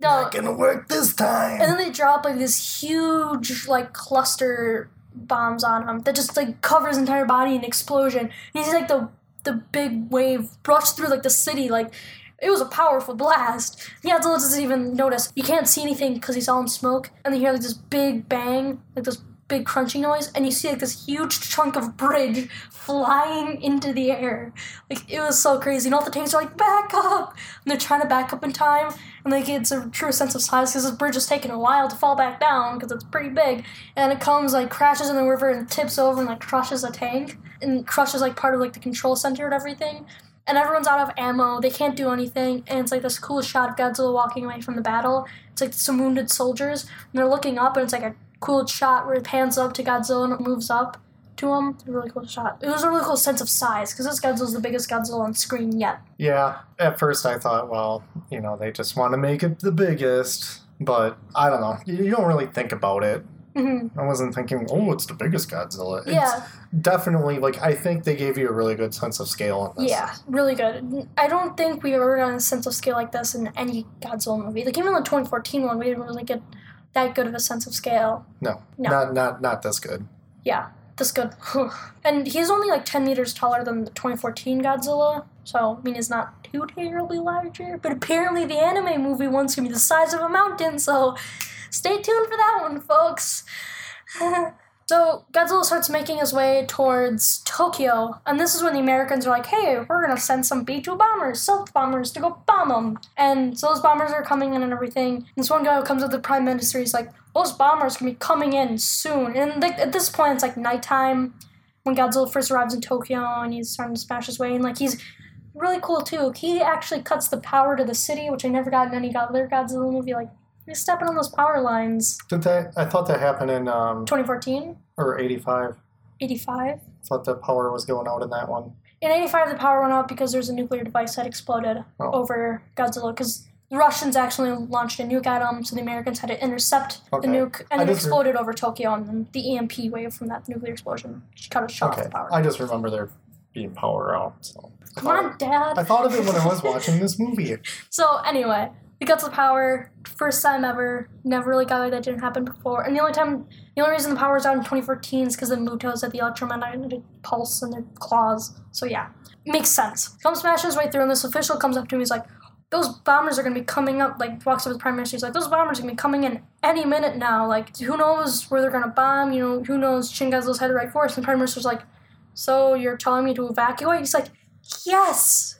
Not gonna work this time! And then they drop, like, this huge, like, cluster bombs on him that just, like, covers his entire body in explosion. And he's, like, the big wave brushed through, like, the city. Like, it was a powerful blast. Yeah, Godzilla doesn't even notice. You can't see anything because he's all in smoke. And then you hear, like, this big bang, like, this big crunchy noise, and you see like this huge chunk of bridge flying into the air. Like, it was so crazy. And all the tanks are like, back up! And they're trying to back up in time, and like, it's a true sense of size, because this bridge is taking a while to fall back down, because it's pretty big. And it comes, like, crashes in the river and tips over and like crushes a tank, and crushes like part of like the control center and everything. And everyone's out of ammo, they can't do anything, and it's like this cool shot of Godzilla walking away from the battle. It's like some wounded soldiers, and they're looking up, and it's like a cool shot where it pans up to Godzilla and it moves up to him. It's a really cool shot. It was a really cool sense of size, because this Godzilla's the biggest Godzilla on screen yet. Yeah, at first I thought, well, you know, they just want to make it the biggest, but I don't know. You don't really think about it. Mm-hmm. I wasn't thinking, oh, it's the biggest Godzilla. Yeah. It's definitely, like, I think they gave you a really good sense of scale in this. Yeah, really good. I don't think we've ever gotten a sense of scale like this in any Godzilla movie. Like, even the 2014 one, we didn't really get that good of a sense of scale. No. Not this good. Yeah, this good. And he's only, like, 10 meters taller than the 2014 Godzilla, so, I mean, it's not too terribly larger. But apparently the anime movie one's going to be the size of a mountain, so... Stay tuned for that one, folks. So Godzilla starts making his way towards Tokyo, and this is when the Americans are like, hey, we're going to send some B-2 bombers, stealth bombers, to go bomb them. And so those bombers are coming in and everything. And this one guy who comes with the Prime Minister, he's like, those bombers can be coming in soon. And at this point, it's like nighttime when Godzilla first arrives in Tokyo, and he's starting to smash his way. And like, he's really cool, too. He actually cuts the power to the city, which I never got in any other Godzilla movie, like... He's stepping on those power lines. Did that? I thought that happened in... 2014? Or 85. 85? I thought the power was going out in that one. In 85, the power went out because there's a nuclear device that exploded over Godzilla. Because the Russians actually launched a nuke at them, so the Americans had to intercept the nuke. And it exploded over Tokyo, and then the EMP wave from that nuclear explosion cut a shot off the power. I just remember there being power out. So. Come on, Dad. I thought of it when I was watching this movie. So, anyway... He got to the power, first time ever, never really got it, that didn't happen before. And the only reason the power was out in 2014 is because the Mutos had the electromagnetic pulse in their claws. So yeah, makes sense. Comes smashing his way through, and this official comes up to him, he's like, those bombers are going to be coming up, like, walks up to the Prime Minister, he's like, those bombers are going to be coming in any minute now, like, who knows where they're going to bomb, you know, who knows, Shin Godzilla's headed right for us. And the Prime Minister's like, so you're telling me to evacuate? He's like, yes!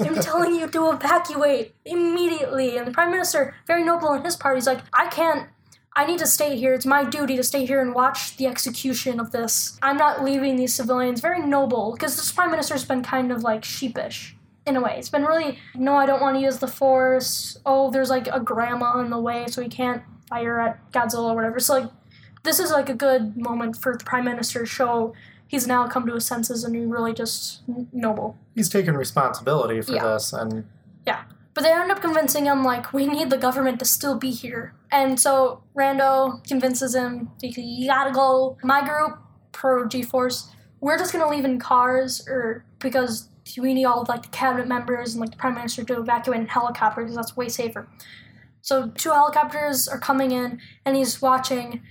I'm telling you to evacuate immediately. And the Prime Minister, very noble in his part, he's like, I need to stay here. It's my duty to stay here and watch the execution of this. I'm not leaving these civilians. Very noble, because this Prime Minister's been kind of, like, sheepish in a way. It's been really, no, I don't want to use the force. Oh, there's, like, a grandma in the way, so we can't fire at Godzilla or whatever. So, like, this is, like, a good moment for the Prime Minister to show... He's now come to his senses and he's really just noble. He's taken responsibility for this. Yeah. But they end up convincing him, like, we need the government to still be here. And so Rando convinces him, you gotta go. My group, Proto G-Force, we're just gonna leave in cars because we need all of, like, the cabinet members and, like, the Prime Minister to evacuate in helicopters because that's way safer. So 2 helicopters are coming in and he's watching...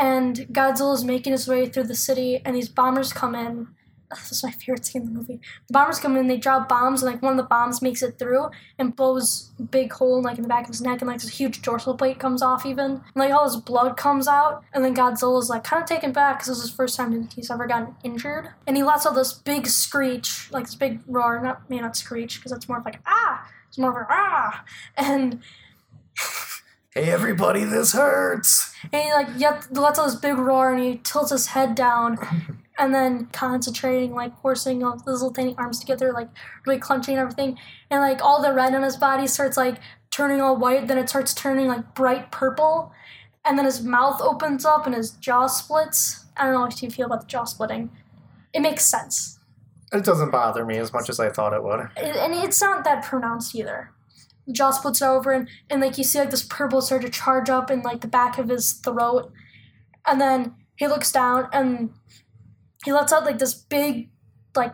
And Godzilla's making his way through the city, and these bombers come in. Oh, this is my favorite scene in the movie. The bombers come in, they drop bombs, and, like, one of the bombs makes it through and blows a big hole, like, in the back of his neck, and, like, this huge dorsal plate comes off even. And, like, all his blood comes out, and then Godzilla's, like, kind of taken back, because this is his first time he's ever gotten injured. And he lets out this big screech, like, this big roar. Not screech, because that's more of, like, ah! It's more of a ah! And... Hey, everybody, this hurts! And he, like, lets out this big roar, and he tilts his head down, and then concentrating, like, forcing all those little tiny arms together, like, really clenching and everything, and, like, all the red on his body starts, like, turning all white, then it starts turning, like, bright purple, and then his mouth opens up and his jaw splits. I don't know how you feel about the jaw splitting. It makes sense. It doesn't bother me as much as I thought it would. And it's not that pronounced either. Jaw splits over, and like, you see, like, this purple start to charge up in, like, the back of his throat, and then he looks down, and he lets out, like, this big, like,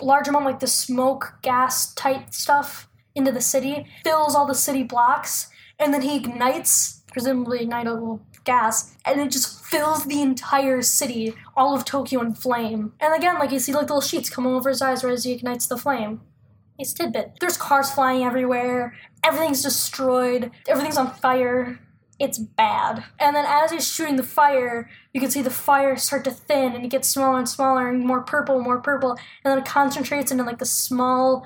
large amount, like, the smoke, gas-type stuff into the city, fills all the city blocks, and then he ignites, presumably ignitable gas, and it just fills the entire city, all of Tokyo, in flame. And again, like, you see, like, little sheets coming over his eyes right as he ignites the flame. It's tidbit. There's cars flying everywhere. Everything's destroyed. Everything's on fire. it's bad. And then as he's shooting the fire, you can see the fire start to thin, and it gets smaller and smaller and more purple, and then it concentrates into, like, the small,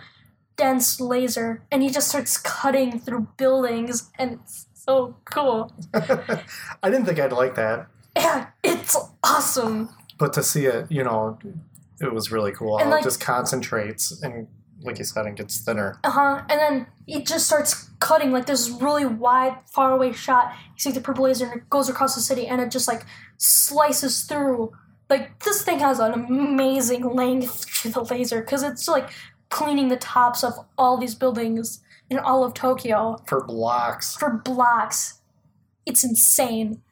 dense laser, and he just starts cutting through buildings, and it's so cool. I didn't think I'd like that. Yeah, it's awesome. But to see it, you know, it was really cool. And, like, it just concentrates and, like you said, it gets thinner. Uh-huh. And then it just starts cutting. Like, there's this really wide, faraway shot. You see the purple laser, and it goes across the city, and it just, like, slices through. Like, this thing has an amazing length to the laser, because it's, like, cleaning the tops of all these buildings in all of Tokyo. For blocks. For blocks. It's insane.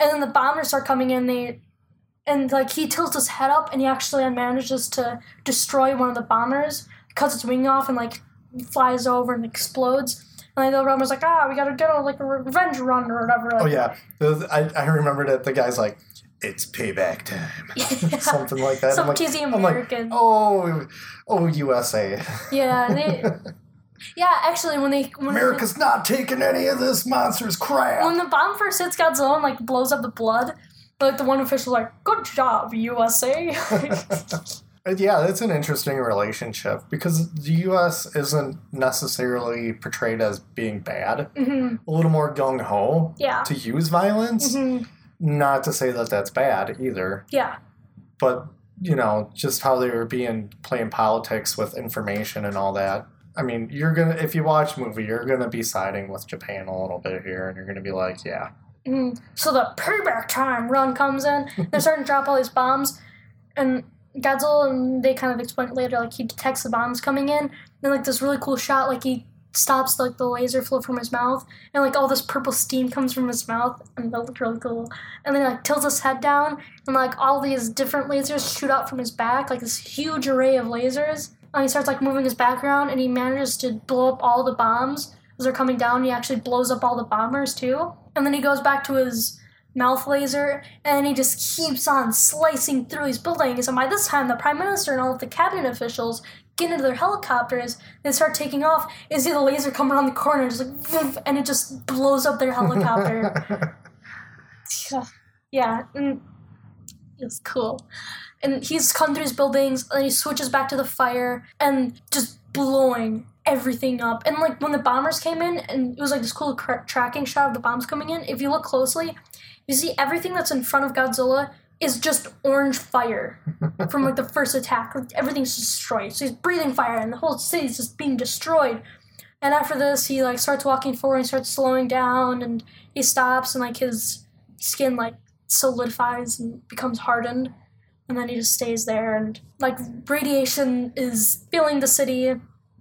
And then the bombers start coming in, and, like, he tilts his head up, and he actually manages to destroy one of the bombers, cuts its wing off, and, like, flies over and explodes. And, like, the bomber's like, we gotta get a, like, a revenge run or whatever. Like, oh, yeah. I remember that the guy's like, it's payback time. Yeah. Something like that. Some cheesy American. Like, USA. Yeah, yeah, actually, when America's not taking any of this monster's crap. When the bomb first hits Godzilla and, like, blows up the blood, like, the one official's like, good job, USA. Yeah, that's an interesting relationship, because the U.S. isn't necessarily portrayed as being bad. Mm-hmm. A little more gung-ho to use violence. Mm-hmm. Not to say that that's bad either. Yeah. But, you know, just how they were playing politics with information and all that. I mean, if you watch the movie, you're going to be siding with Japan a little bit here, and you're going to be like, yeah. Mm-hmm. So the payback time run comes in. They're starting to drop all these bombs, and Godzilla, and they kind of explain it later, like, he detects the bombs coming in, and then, like, this really cool shot, like, he stops, like, the laser flow from his mouth, and, like, all this purple steam comes from his mouth, and that looked really cool. And then, like, tilts his head down, and, like, all these different lasers shoot out from his back, like, this huge array of lasers, and he starts, like, moving his back around, and he manages to blow up all the bombs as they're coming down. He actually blows up all the bombers, too, and then he goes back to his mouth laser, and he just keeps on slicing through these buildings, and by this time the Prime Minister and all of the cabinet officials get into their helicopters, they start taking off, and see the laser come around the corner, just like, woof, and it just blows up their helicopter. Yeah, and it's cool. And he's come through his buildings, and he switches back to the fire, and just blowing everything up. And, like, when the bombers came in, and it was, like, this cool tracking shot of the bombs coming in, if you look closely, you see everything that's in front of Godzilla is just orange fire from, like, the first attack. Like, everything's destroyed. So he's breathing fire, and the whole city's just being destroyed. And after this, he, like, starts walking forward, and starts slowing down, and he stops, and, like, his skin, like, solidifies and becomes hardened. And then he just stays there, and, like, radiation is filling the city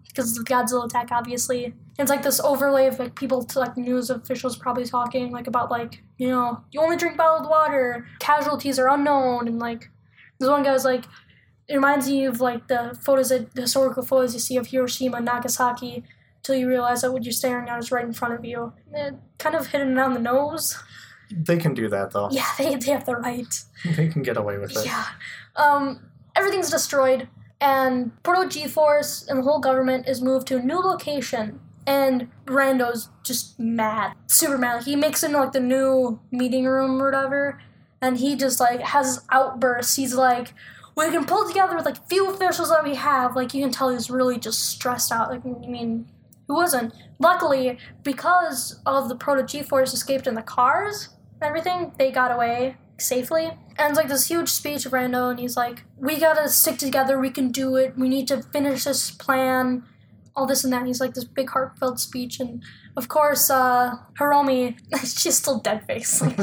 because of the Godzilla attack, obviously. It's, like, this overlay of, like, people to, like, news officials probably talking, like, about, like, you know, you only drink bottled water, casualties are unknown, and, like, this one guy's, like, it reminds you of, like, the historical photos you see of Hiroshima and Nagasaki till you realize that what you're staring at is right in front of you. It kind of hidden on the nose. They can do that, though. Yeah, they have the right. They can get away with it. Yeah. Everything's destroyed, and Proto G-Force and the whole government is moved to a new location. And Rando's just mad. Super mad. Like, he makes it into, like, the new meeting room or whatever. And he just, like, has his outbursts. He's like, we can pull together with, like, few officials that we have. Like, you can tell he's really just stressed out. Like, I mean, who wasn't? Luckily, because of the Proto G-Force escaped in the cars and everything, they got away safely. And it's, like, this huge speech of Rando. And he's like, we gotta stick together. We can do it. We need to finish this plan. All this and that, and he's like this big heartfelt speech, and of course, Hiromi, she's still dead face. Like,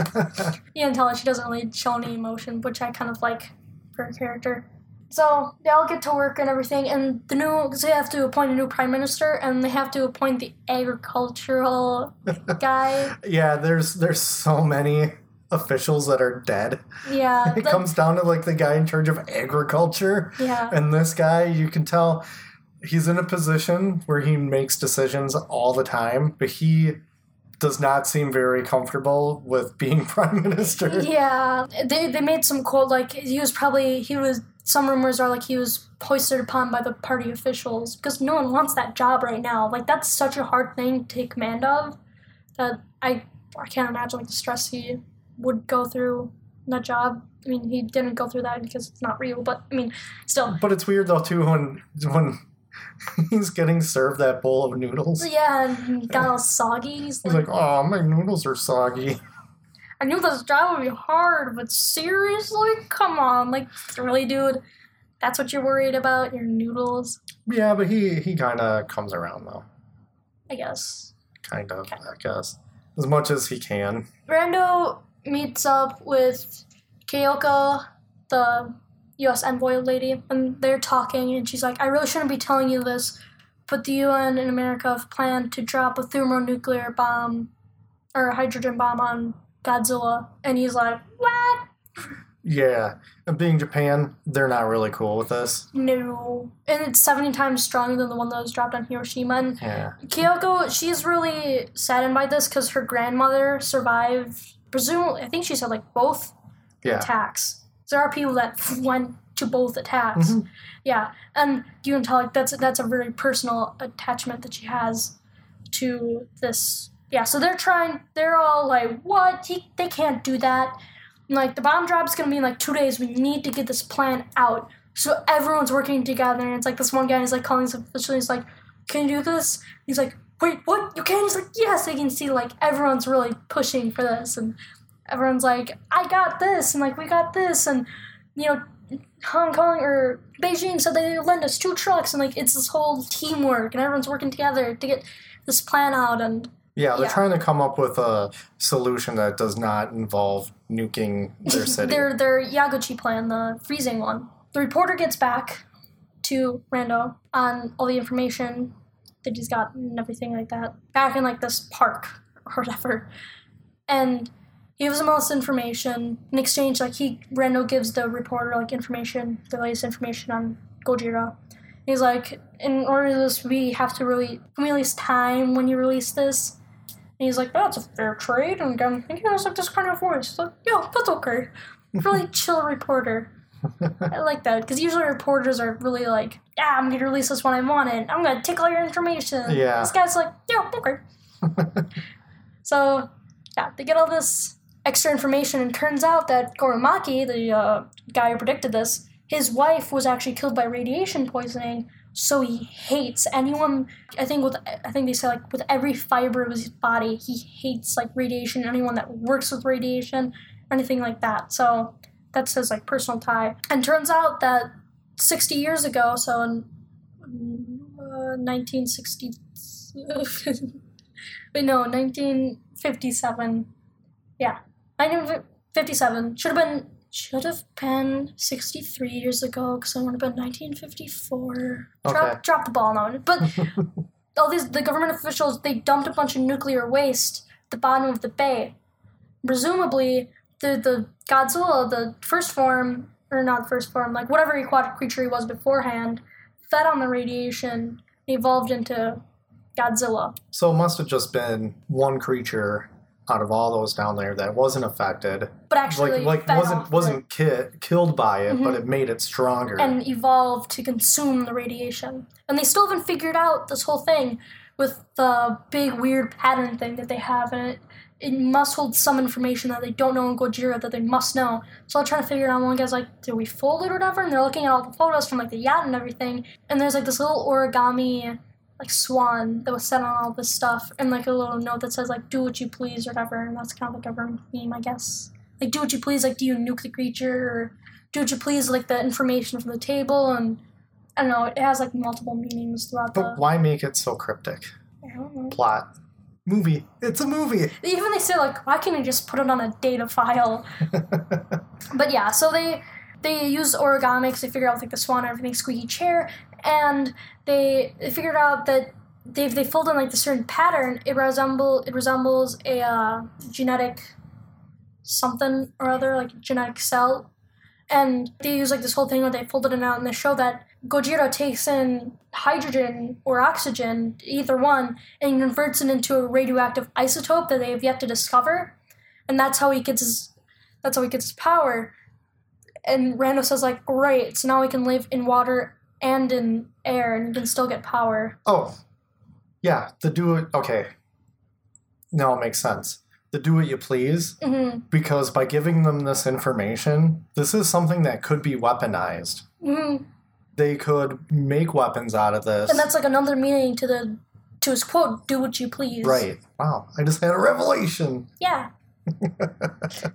you can tell that she doesn't really show any emotion, which I kind of like her character. So they all get to work and everything, and they have to appoint a new prime minister, and they have to appoint the agricultural guy. Yeah, there's so many officials that are dead. Yeah, it comes down to, like, the guy in charge of agriculture. Yeah, and this guy, you can tell. He's in a position where he makes decisions all the time, but he does not seem very comfortable with being prime minister. Yeah. They made some quote, like, some rumors are, like, he was hoisted upon by the party officials because no one wants that job right now. Like, that's such a hard thing to take command of that I I can't imagine like the stress he would go through in that job. I mean, he didn't go through that because it's not real, but I mean, still. But it's weird though too when he's getting served that bowl of noodles. Yeah, and he got all soggy. He's like, "Oh, my noodles are soggy." I knew this job would be hard, but seriously, come on, like, really, dude? That's what you're worried about, your noodles? Yeah, but he kind of comes around though. I guess. Kind of, okay. I guess. As much as he can. Rando meets up with Kyoko, the U.S. envoy lady, and they're talking, and she's like, I really shouldn't be telling you this, but the UN and America have planned to drop a thermonuclear bomb, or a hydrogen bomb on Godzilla. And he's like, what? Yeah. And being Japan, they're not really cool with this. No. And it's 70 times stronger than the one that was dropped on Hiroshima. And yeah. Kyoko, she's really saddened by this because her grandmother survived, presumably, I think she said, like, both attacks. There are people that went to both attacks. Mm-hmm. Yeah. And you can tell, like, that's a very personal attachment that she has to this. Yeah, so they're all like, what? They can't do that. And, like, the bomb drop's going to be in, like, 2 days. We need to get this plan out. So everyone's working together, and it's, like, this one guy is, like, calling his official, he's like, can you do this? He's like, wait, what? You can? He's like, yes, I can see, like, everyone's really pushing for this, and everyone's like, I got this, and, like, we got this, and, you know, Hong Kong or Beijing said they lend us 2 trucks, and, like, it's this whole teamwork, and everyone's working together to get this plan out, and... Yeah, they're trying to come up with a solution that does not involve nuking their city. their Yaguchi plan, the freezing one. The reporter gets back to Rando on all the information that he's got and everything like that. Back in, like, this park or whatever. And he gives him all this information. In exchange, like, Rando gives the reporter, like, information, the latest information on Gojira. And he's like, in order to this, we have to release time when you release this. And he's like, that's a fair trade. And I'm thinking, it's like this kind of voice. It's like, yo, that's okay. Really chill reporter. I like that. Because usually reporters are really like, yeah, I'm going to release this when I want it. I'm going to take all your information. Yeah. This guy's like, yo, okay. So, yeah, they get all this extra information. And turns out that Goro Maki, the guy who predicted this, his wife was actually killed by radiation poisoning. So he hates anyone, I think they say, like, with every fiber of his body, he hates, like, radiation, anyone that works with radiation, anything like that. So that's his, like, personal tie. And turns out that 60 years ago, so in 1957, should have been 63 years ago, because I would have been 1954. Okay. Drop the ball now. But all the government officials, they dumped a bunch of nuclear waste at the bottom of the bay. Presumably, the Godzilla, the first form, or not first form, like whatever aquatic creature he was beforehand, fed on the radiation and evolved into Godzilla. So it must have just been one creature out of all those down there that wasn't affected, but actually wasn't killed by it, mm-hmm. but it made it stronger and evolved to consume the radiation. And they still haven't figured out this whole thing with the big weird pattern thing that they have, and it must hold some information that they don't know in Gojira that they must know. So I'm trying to figure it out. One guy's like, "Did we fold it or whatever?" And they're looking at all the photos from, like, the yacht and everything. And there's, like, this little origami, like, swan that was set on all this stuff, and, like, a little note that says, like, do what you please or whatever. And that's kind of, like, a government theme, I guess. Like, do what you please, like, do you nuke the creature, or do what you please, like, the information from the table. And I don't know, it has, like, multiple meanings throughout. But why make it so cryptic? I don't know. Plot. Movie. It's a movie. Even they say, like, why can't we just put it on a data file? But yeah, so they use origami because they figure out, like, the swan and everything, squeaky chair. And they figured out that they fold in, like, the certain pattern. It resembles a genetic something or other, like a genetic cell. And they use, like, this whole thing where they fold it in out, and they show that Gojira takes in hydrogen or oxygen, either one, and converts it into a radioactive isotope that they have yet to discover. And that's how he gets his power. And Rando says, like, great, so now we can live in water and in air, and you can still get power. Oh, yeah. The do it. Okay. Now it makes sense. the do what you please, mm-hmm. because by giving them this information, this is something that could be weaponized. Mm-hmm. They could make weapons out of this. And that's like another meaning to his quote, do what you please. Right. Wow. I just had a revelation. Yeah.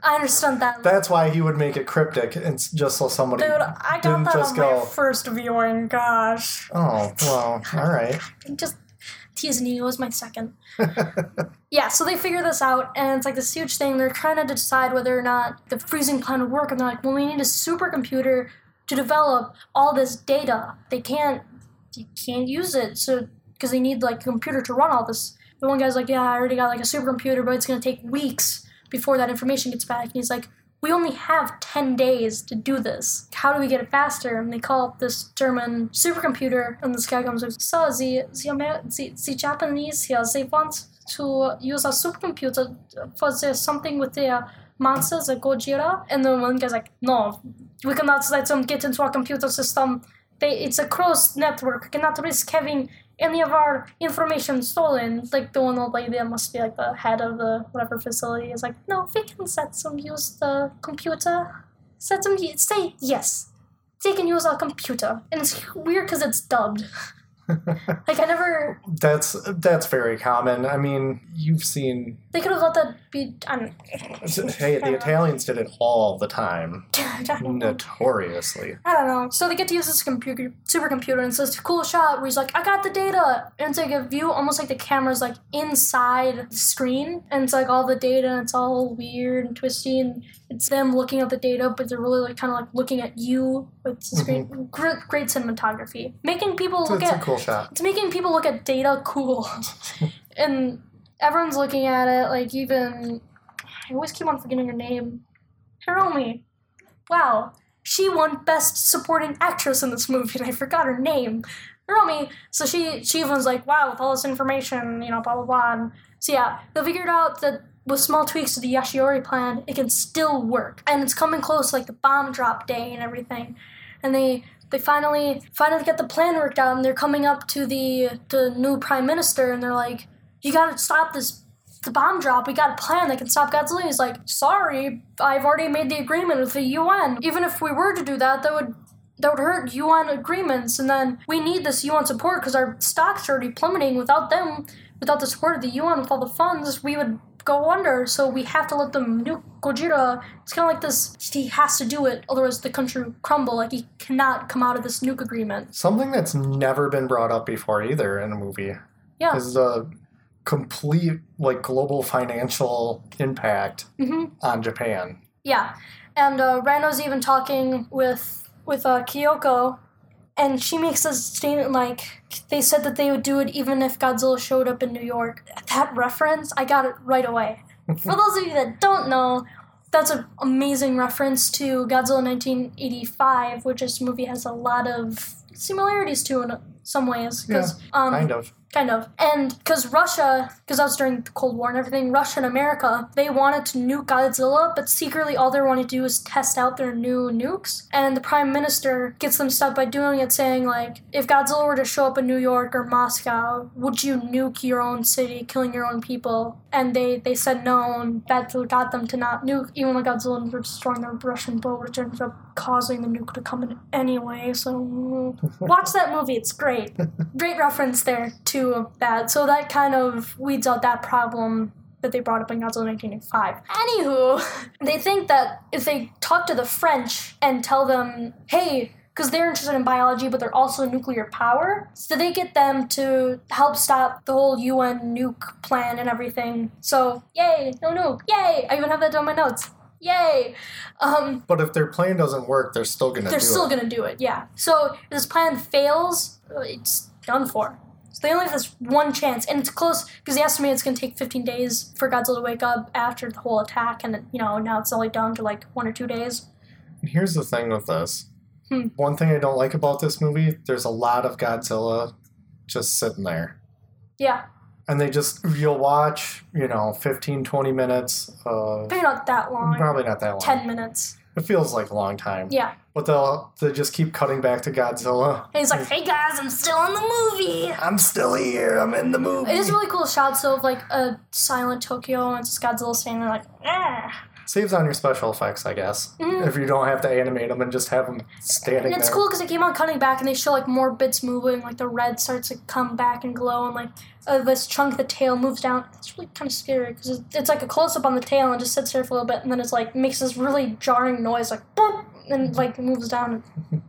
I understand that. That's why he would make it cryptic, and just so somebody didn't just go... Dude, I got that on my first viewing, gosh. Oh, well, all right. Just teasing you, it was my second. Yeah, so they figure this out, and it's like this huge thing. They're trying to decide whether or not the freezing plan would work, and they're like, well, we need a supercomputer to develop all this data. They can't use it, so because they need, like, a computer to run all this. The one guy's like, yeah, I already got, like, a supercomputer, but it's going to take weeks before that information gets back. And he's like, we only have 10 days to do this. How do we get it faster? And they call up this German supercomputer, and this guy comes with, so the Japanese here, they want to use a supercomputer for something with their monsters, like Gojira. And then one guy's like, no, we cannot let them get into our computer system. It's a closed network. We cannot risk having any of our information stolen. Like, the one old lady that must be, like, the head of the whatever facility is like, no, we can let them use the computer. Let them say yes. They can use our computer. And it's weird because it's dubbed. Like, I never... That's very common. I mean, you've seen... They could have let that be... Hey, the Italians did it all the time. Notoriously. I don't know. So they get to use this supercomputer, and it's this cool shot where he's like, I got the data! And it's like a view, almost like the camera's like inside the screen, and it's like all the data, and it's all weird and twisty, and it's them looking at the data, but they're really like kind of like looking at you with the screen. Mm-hmm. Great cinematography. Making people look at... It's a cool shot. It's making people look at data cool. And... everyone's looking at it, like, even... I always keep on forgetting her name. Hiromi. Wow. She won Best Supporting Actress in this movie, and I forgot her name. Hiromi. So she was like, wow, with all this information, you know, blah, blah, blah. And so, yeah, they figured out that with small tweaks to the Yashiori plan, it can still work. And it's coming close to, like, the bomb drop day and everything. And they finally get the plan worked out, and they're coming up to the new prime minister, and they're like... you gotta stop the bomb drop. We got a plan that can stop Godzilla. He's like, sorry, I've already made the agreement with the UN. Even if we were to do that, that would hurt UN agreements. And then we need this UN support because our stocks are already plummeting. Without them, without the support of the UN, with all the funds, we would go under. So we have to let them nuke Gojira. It's kind of like this, he has to do it, otherwise the country will crumble. Like, he cannot come out of this nuke agreement. Something that's never been brought up before either in a movie. Yeah. Is the... complete, like, global financial impact mm-hmm. on Japan. Yeah. And Rando's even talking with Kyoko, and she makes this statement, like, they said that they would do it even if Godzilla showed up in New York. That reference, I got it right away. For those of you that don't know, that's an amazing reference to Godzilla 1985, which this movie has a lot of similarities to in some ways. Yeah, kind of. And because Russia, because that was during the Cold War and everything, Russia and America, they wanted to nuke Godzilla, but secretly all they wanted to do is test out their new nukes. And the prime minister gets them stopped by doing it, saying, like, if Godzilla were to show up in New York or Moscow, would you nuke your own city, killing your own people? And they said no, and that got them to not nuke, even when Godzilla was destroying their Russian boat, which ended up causing the nuke to come in anyway. So watch that movie. It's great. Great reference there, too. Of that, so that kind of weeds out that problem that they brought up in Godzilla 1985. Anywho, they think that if they talk to the French and tell them, hey, because they're interested in biology, but they're also nuclear power, so they get them to help stop the whole UN nuke plan and everything. So, yay, no nuke, yay! I even have that on my notes. Yay! But if their plan doesn't work, they're still going to do it. They're still going to do it, yeah. So, if this plan fails, it's done for. So they only have this one chance, and it's close, because they estimate it's going to take 15 days for Godzilla to wake up after the whole attack, and, you know, now it's only down to, like, 1 or 2 days. Here's the thing with this. One thing I don't like about this movie, there's a lot of Godzilla just sitting there. Yeah. And you'll watch, you know, 15, 20 minutes. Probably not that long. 10 minutes. It feels like a long time. Yeah. But they'll just keep cutting back to Godzilla. And he's like, hey guys, I'm still in the movie. I'm still here. I'm in the movie. It is really cool shots of like a silent Tokyo and it's just Godzilla standing there like, ah. Saves on your special effects, I guess. Mm-hmm. If you don't have to animate them and just have them standing there. And it's cool because they keep on cutting back and they show like more bits moving. Like the red starts to come back and glow and like this chunk of the tail moves down. It's really kind of scary because it's like a close-up on the tail and just sits there for a little bit and then it's like makes this really jarring noise like boop and like moves down. It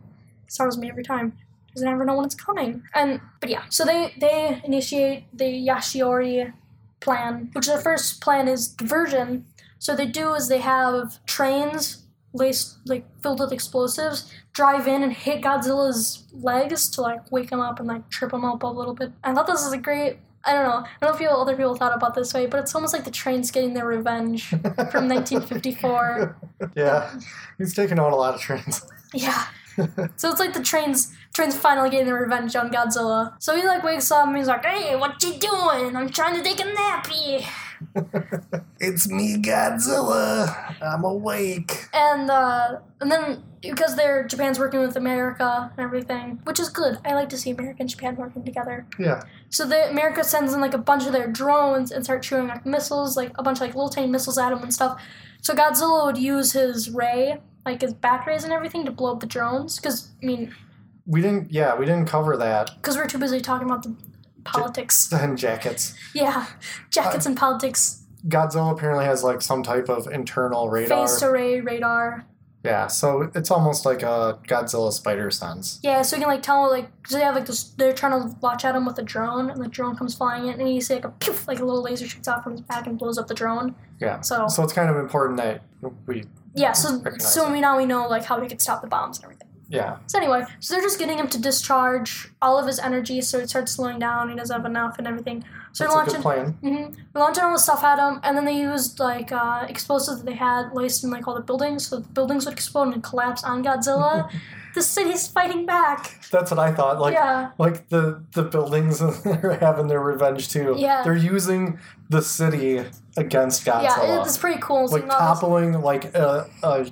startles me every time because I never know when it's coming. But yeah, so they initiate the Yashiori plan, which their first plan is diversion. So they do is they have trains laced, like filled with explosives drive in and hit Godzilla's legs to like wake him up and like trip him up a little bit. I thought this was a great, I don't know if other people thought about this way, but it's almost like the train's getting their revenge from 1954. Yeah, he's taken on a lot of trains. Yeah. So it's like the train's finally getting their revenge on Godzilla. So he like wakes up and he's like, hey, what you doing? I'm trying to take a nappy. It's me, Godzilla. I'm awake. And then because Japan's working with America and everything, which is good. I like to see America and Japan working together. Yeah. So America sends in like a bunch of their drones and start shooting like missiles, like a bunch of like little tiny missiles at him and stuff. So Godzilla would use his ray, like his back rays and everything, to blow up the drones. Because I mean, we didn't cover that because we're too busy talking about the politics. And jackets. Yeah, jackets and politics. Godzilla apparently has, like, some type of internal radar. Phased array radar. Yeah, so it's almost like a Godzilla spider sense. Yeah, so you can, like, tell, like, because they have, like, this, they're trying to watch at him with a drone, and the drone comes flying in, and you see, like, a poof, like, a little laser shoots off from his back and blows up the drone. Yeah, so it's kind of important that we now we know, like, how we could stop the bombs and everything. Yeah. So anyway, so they're just getting him to discharge all of his energy, so it starts slowing down. He doesn't have enough and everything. So that's a good plan. Mm-hmm. They're launching all the stuff at him, and then they used like explosives that they had laced in like all the buildings, so the buildings would explode and collapse on Godzilla. The city's fighting back. That's what I thought. Like, yeah. Like the buildings, they're having their revenge too. Yeah. They're using the city against Godzilla. Yeah, it's pretty cool. Like toppling like a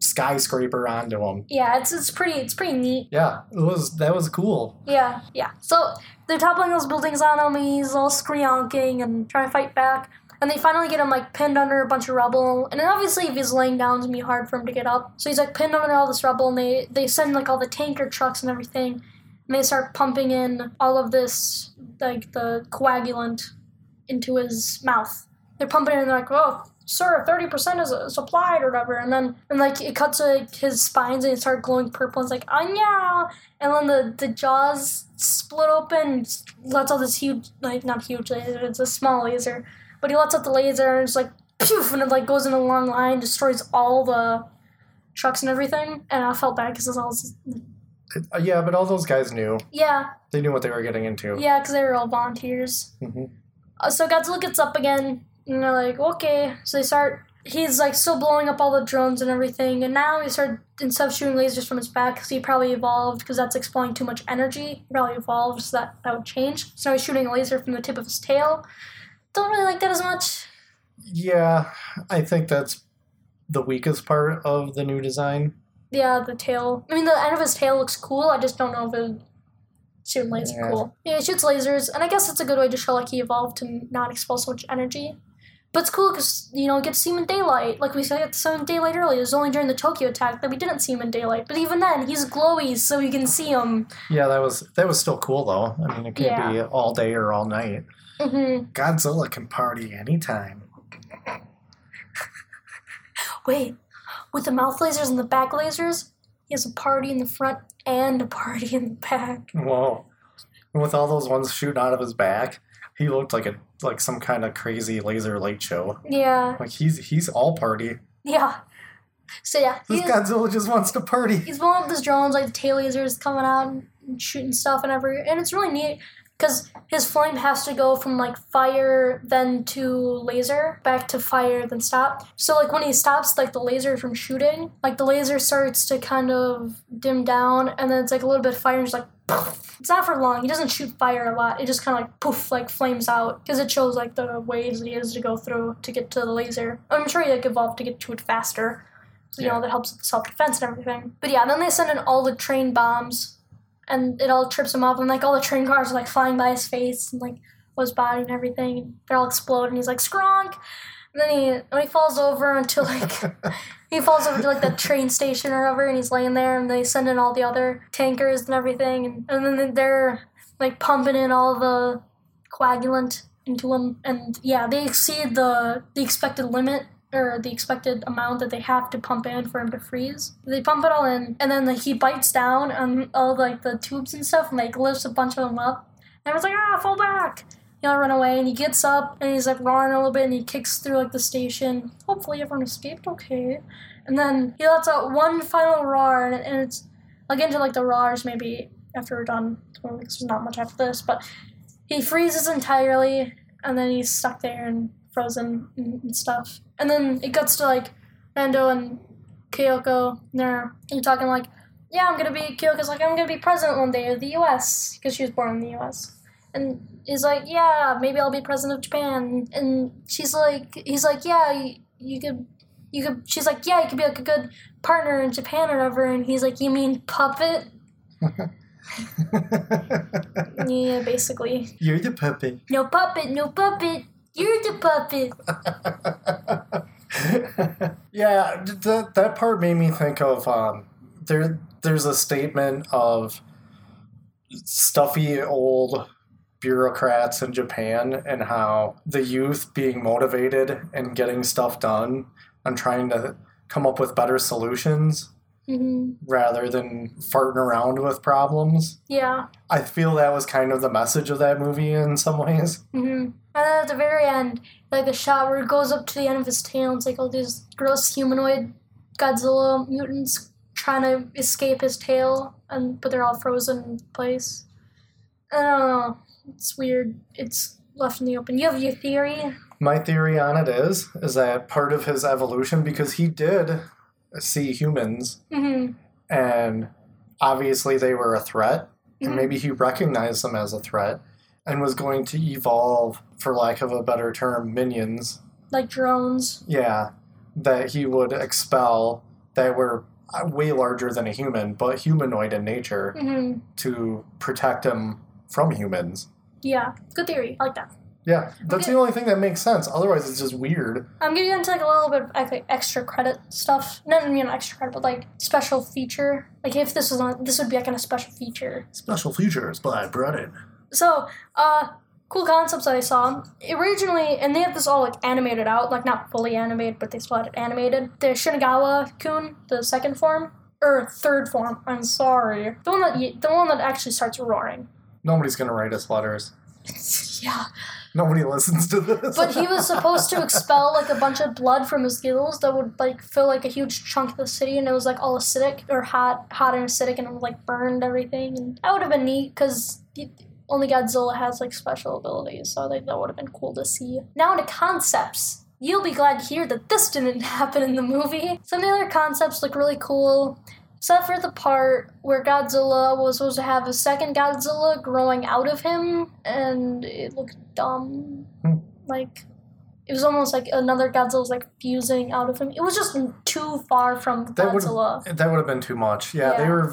skyscraper onto him. Yeah, it's pretty neat. Yeah, that was cool. Yeah, yeah. So they're toppling those buildings on him. He's all screonking and trying to fight back. And they finally get him like pinned under a bunch of rubble. And obviously, if he's laying down, it's gonna be hard for him to get up. So he's like pinned under all this rubble, and they send like all the tanker trucks and everything, and they start pumping in all of this like the coagulant into his mouth. They're pumping it, and they're like, oh, sir, 30% is applied or whatever. And then, like, it cuts to like, his spines and it started glowing purple. And it's like, Anya! And then the jaws split open and lets out this huge, like, not huge laser, it's a small laser. But he lets out the laser and it's like, poof! And it, like, goes in a long line, destroys all the trucks and everything. And I felt bad because it's all... Yeah, but all those guys knew. Yeah. They knew what they were getting into. Yeah, because they were all volunteers. Mm-hmm. So Godzilla gets up again. And they're like, okay. So they start, he's like still blowing up all the drones and everything. And now he started, instead of shooting lasers from his back, because he probably evolved, because that's exploiting too much energy. He probably evolved, so that would change. So now he's shooting a laser from the tip of his tail. Don't really like that as much. Yeah, I think that's the weakest part of the new design. Yeah, the tail. I mean, the end of his tail looks cool. I just don't know if it would shoot lasers. Yeah. Cool. Yeah, he shoots lasers. And I guess it's a good way to show like he evolved to not expel so much energy. But it's cool because, you know, we get to see him in daylight. Like, we got to see him in daylight earlier. It was only during the Tokyo attack that we didn't see him in daylight. But even then, he's glowy, so you can see him. Yeah, that was still cool, though. I mean, it can't be all day or all night. Mm-hmm. Godzilla can party anytime. Wait, with the mouth lasers and the back lasers, he has a party in the front and a party in the back. Whoa. And with all those ones shooting out of his back, he looked like some kind of crazy laser light show. Yeah. Like, he's all party. Yeah. So, yeah. This Godzilla just wants to party. He's blowing up these drones, like, the tail lasers coming out and shooting stuff and everything. And it's really neat, because his flame has to go from, like, fire, then to laser, back to fire, then stop. So, like, when he stops, like, the laser from shooting, like, the laser starts to kind of dim down, and then it's, like, a little bit of fire, and it's like, it's not for long. He doesn't shoot fire a lot. It just kind of like poof, like flames out, because it shows like the waves that he has to go through to get to the laser. I'm sure he like evolved to get to it faster, So, you know, that helps with self-defense and everything. But yeah, then they send in all the train bombs, and it all trips him up, and, like, all the train cars are, like, flying by his face and, like, his body and everything, and they all explode, and he's like, skronk! And then he falls over until, like, he falls over to, like, the train station or whatever, and he's laying there, and they send in all the other tankers and everything, and then they're, like, pumping in all the coagulant into him, and, yeah, they exceed the expected limit, or the expected amount that they have to pump in for him to freeze. They pump it all in, and then, like, he bites down on all, like, the tubes and stuff, and, like, lifts a bunch of them up, and everyone's like, ah, fall back! You know, run away, and he gets up, and he's, like, roaring a little bit, and he kicks through, like, the station. Hopefully everyone escaped okay. And then he lets out one final roar, and it's, I'll get into, like, the roars maybe after we're done, because there's not much after this, but he freezes entirely, and then he's stuck there and frozen and stuff. And then it cuts to, like, Rando and Kyoko, and they're talking, like, yeah, Kyoko's like, I'm gonna be president one day of the U.S., because she was born in the U.S., and he's like, yeah, maybe I'll be president of Japan. And she's like, he's like, yeah, you could, she's like, yeah, you could be like a good partner in Japan or whatever. And he's like, you mean puppet? Yeah, basically. You're the puppet. No puppet, no puppet. You're the puppet. Yeah, that part made me think of, there's a statement of stuffy old bureaucrats in Japan and how the youth being motivated and getting stuff done and trying to come up with better solutions rather than farting around with problems. Yeah. I feel that was kind of the message of that movie in some ways. And then at the very end, like a shot where it goes up to the end of his tail, it's like all these gross humanoid Godzilla mutants trying to escape his tail, but they're all frozen in place. I don't know. It's weird. It's left in the open. You have your theory? My theory on it is that part of his evolution, because he did see humans, and obviously they were a threat, and maybe he recognized them as a threat, and was going to evolve, for lack of a better term, minions. Like drones. Yeah, that he would expel that were way larger than a human, but humanoid in nature, to protect him from humans. Yeah, good theory. I like that. Yeah, that's the only thing that makes sense. Otherwise, it's just weird. I'm getting into, like, a little bit of, like, extra credit stuff. Not extra credit, but, like, special feature. Like, if this was on, this would be, like, in a special feature. Special features by Brennan. So, cool concepts that I saw. Originally, and they have this all, like, animated out. Like, not fully animated, but they still had it animated. The Shinagawa-kun, the second form. Or third form, I'm sorry. The one that actually starts roaring. Nobody's going to write us letters. Yeah. Nobody listens to this. But he was supposed to expel, like, a bunch of blood from his gills that would, like, fill, like, a huge chunk of the city, and it was, like, all acidic, or hot and acidic, and it, like, burned everything. And that would have been neat, because only Godzilla has, like, special abilities, so I think that would have been cool to see. Now to concepts. You'll be glad to hear that this didn't happen in the movie. Some of the other concepts look really cool. Except for the part where Godzilla was supposed to have a second Godzilla growing out of him, and it looked dumb. Like, it was almost like another Godzilla was, like, fusing out of him. It was just too far from Godzilla. That would have been too much. Yeah. They were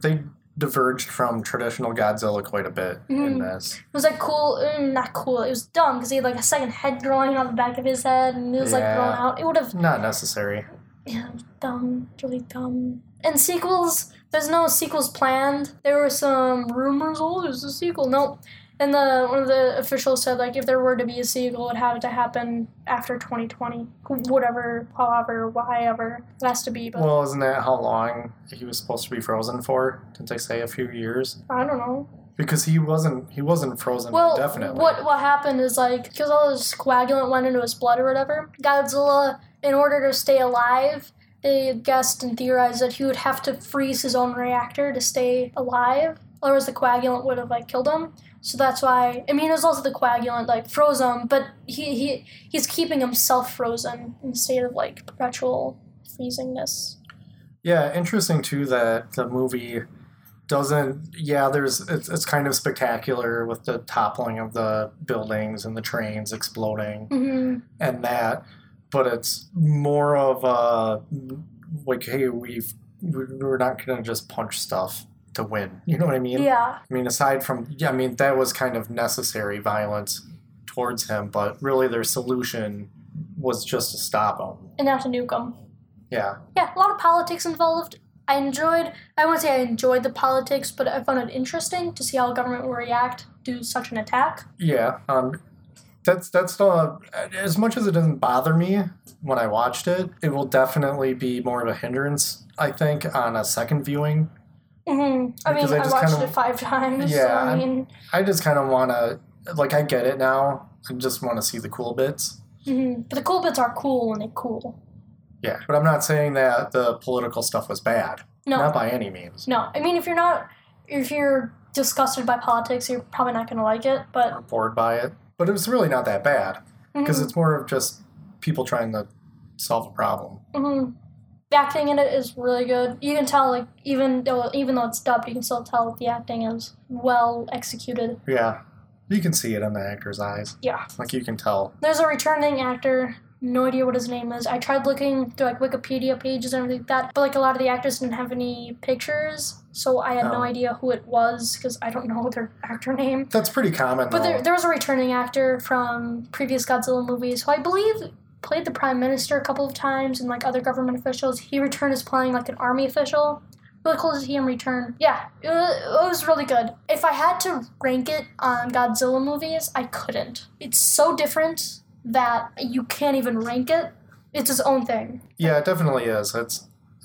they diverged from traditional Godzilla quite a bit in this. It was, like, cool. Not cool. It was dumb, because he had, like, a second head growing out the back of his head, and it was, like, growing out. It would have... Not necessary. Yeah, dumb. Really dumb. And sequels, there's no sequels planned. There were some rumors, there's a sequel. Nope. And one of the officials said, like, if there were to be a sequel, it would have to happen after 2020. Whatever, however, whyever. It has to be. But... Well, isn't that how long he was supposed to be frozen for? Didn't they say a few years? I don't know. Because he wasn't frozen indefinitely. What happened is, like, because all this coagulant went into his blood or whatever, Godzilla, in order to stay alive... They guessed and theorized that he would have to freeze his own reactor to stay alive, otherwise the coagulant would have, like, killed him. So that's why, I mean, it was also the coagulant, like, froze him, but he's keeping himself frozen in a state of, like, perpetual freezingness. Yeah, interesting, too, that the movie doesn't, it's kind of spectacular with the toppling of the buildings and the trains exploding and that, but it's more of a, like, hey, we're not going to just punch stuff to win. You know what I mean? Yeah. I mean, aside from, yeah, I mean, that was kind of necessary violence towards him, but really their solution was just to stop him. And not to nuke him. Yeah. Yeah, a lot of politics involved. I wouldn't say I enjoyed the politics, but I found it interesting to see how the government will react to such an attack. Yeah. That's as much as it doesn't bother me when I watched it, it will definitely be more of a hindrance, I think, on a second viewing. Mm-hmm. I mean, I watched it 5 times. Yeah. So, I mean, I just kind of want to, like, I get it now. I just want to see the cool bits. Mm-hmm. But the cool bits are cool when they're cool. Yeah, but I'm not saying that the political stuff was bad. No. Not by any means. No. I mean, if you're disgusted by politics, you're probably not going to like it, but... Or bored by it. But it was really not that bad, because it's more of just people trying to solve a problem. Mm-hmm. The acting in it is really good. You can tell, like, even though it's dubbed, you can still tell the acting is well executed. Yeah. You can see it in the actor's eyes. Yeah. Like, you can tell. There's a returning actor... No idea what his name is. I tried looking through, like, Wikipedia pages and everything like that, but, like, a lot of the actors didn't have any pictures, so I had no idea who it was, because I don't know their actor name. That's pretty common, but there was a returning actor from previous Godzilla movies, who I believe played the Prime Minister a couple of times and, like, other government officials. He returned as playing, like, an army official. Really cool to see him return. Yeah, it was really good. If I had to rank it on Godzilla movies, I couldn't. It's so different... that you can't even rank it. It's its own thing. Yeah, it definitely is.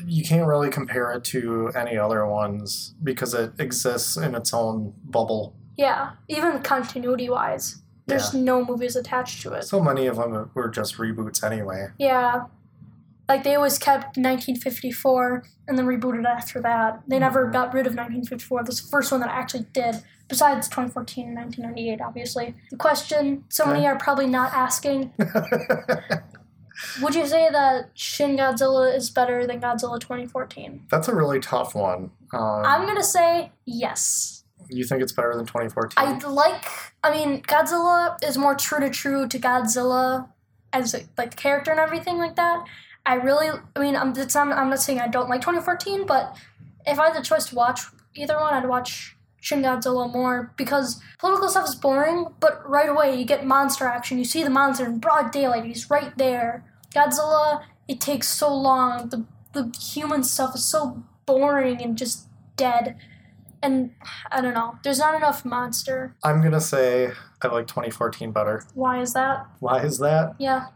You can't really compare it to any other ones because it exists in its own bubble. Yeah, even continuity-wise. There's no movies attached to it. So many of them were just reboots anyway. Yeah. Like, they always kept 1954 and then rebooted after that. They never got rid of 1954. This first one that I actually did. Besides 2014 and 1998, obviously. The question so many are probably not asking. Would you say that Shin Godzilla is better than Godzilla 2014? That's a really tough one. I'm going to say yes. You think it's better than 2014? Godzilla is more true to Godzilla as, like, the character and everything like that. I'm not saying I don't like 2014, but if I had the choice to watch either one, I'd watch... Shin Godzilla more, because political stuff is boring, but right away you get monster action. You see the monster in broad daylight. He's right there. Godzilla, it takes so long. The human stuff is so boring and just dead. And I don't know. There's not enough monster. I'm going to say I like 2014 better. Why is that? Yeah.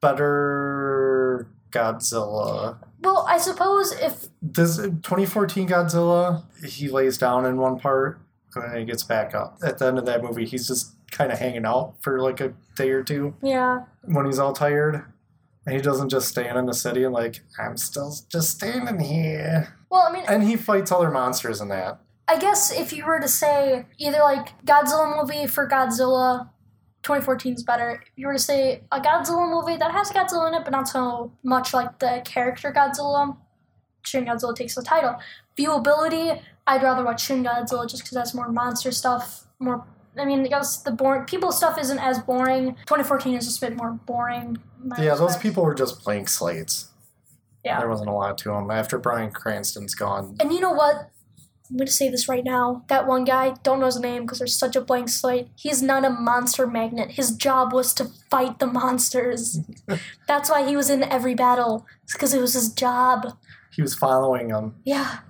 Better Godzilla. Well, I suppose if... This 2014 Godzilla, he lays down in one part, and then he gets back up. At the end of that movie, he's just kind of hanging out for, like, a day or two. Yeah. When he's all tired. And he doesn't just stand in the city and, like, I'm still just standing here. Well, I mean... And he fights other monsters in that. I guess if you were to say either, like, Godzilla movie for Godzilla... 2014 is better. If you were to say a Godzilla movie that has Godzilla in it, but not so much like the character Godzilla, Shin Godzilla takes the title. Viewability, I'd rather watch Shin Godzilla just because that's more monster stuff. People stuff isn't as boring. 2014 is just a bit more boring. Yeah, those people were just blank slates. Yeah. There wasn't a lot to them after Bryan Cranston's gone. And you know what? I'm going to say this right now. That one guy, don't know his name because there's such a blank slate. He's not a monster magnet. His job was to fight the monsters. That's why he was in every battle. It's because it was his job. He was following them. Yeah.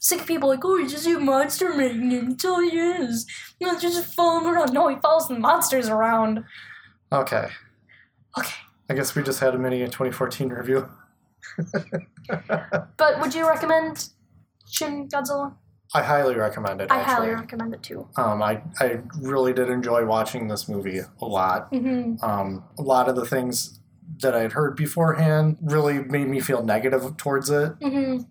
Sick people like, oh, he's just a monster magnet. That's all he is. You know, just follow him around. No, he follows the monsters around. Okay. I guess we just had a mini 2014 review. But would you recommend... Shin Godzilla? I highly recommend it, actually. I highly recommend it, too. I really did enjoy watching this movie a lot. Mm-hmm. A lot of the things that I'd heard beforehand really made me feel negative towards it. Mm-hmm.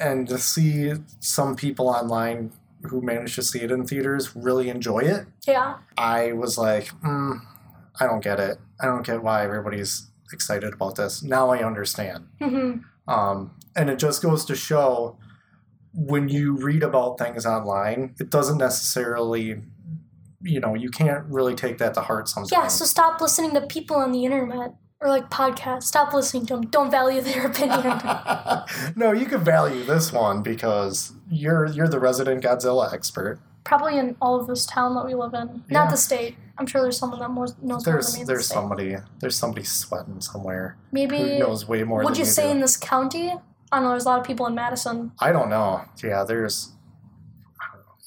And to see some people online who managed to see it in theaters really enjoy it. Yeah. I was like, I don't get it. I don't get why everybody's excited about this. Now I understand. Mm-hmm. And it just goes to show... When you read about things online, it doesn't necessarily you know, you can't really take that to heart sometimes. Yeah, so stop listening to people on the internet or like podcasts. Stop listening to them. Don't value their opinion. No, you could value this one because you're the resident Godzilla expert. Probably in all of this town that we live in. Yeah. Not the state. I'm sure there's someone that knows more than me. There's somebody sweating somewhere. Maybe who knows way more than you do. Would you say in this county? I don't know. There's a lot of people in Madison. I don't know. Yeah, there's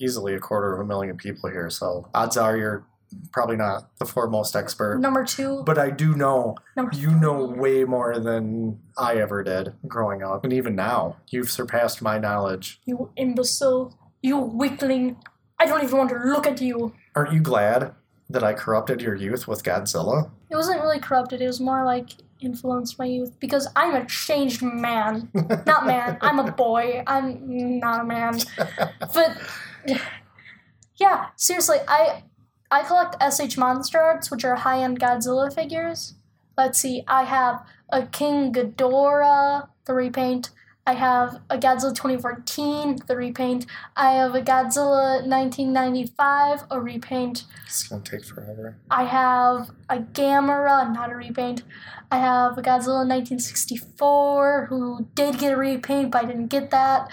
easily 250,000 people here. So odds are you're probably not the foremost expert. Number two. But I do know you know way more than I ever did growing up. And even now, you've surpassed my knowledge. You imbecile. You weakling. I don't even want to look at you. Aren't you glad that I corrupted your youth with Godzilla? It wasn't really corrupted. It was more like influenced my youth because I'm a changed man. Not man. I'm a boy. I'm not a man. But yeah, seriously, I collect SH Monster Arts, which are high-end Godzilla figures. Let's see. I have a King Ghidorah, the repaint. I have a Godzilla 2014, the repaint. I have a Godzilla 1995, a repaint. It's going to take forever. I have a Gamera, not a repaint. I have a Godzilla 1964, who did get a repaint, but I didn't get that.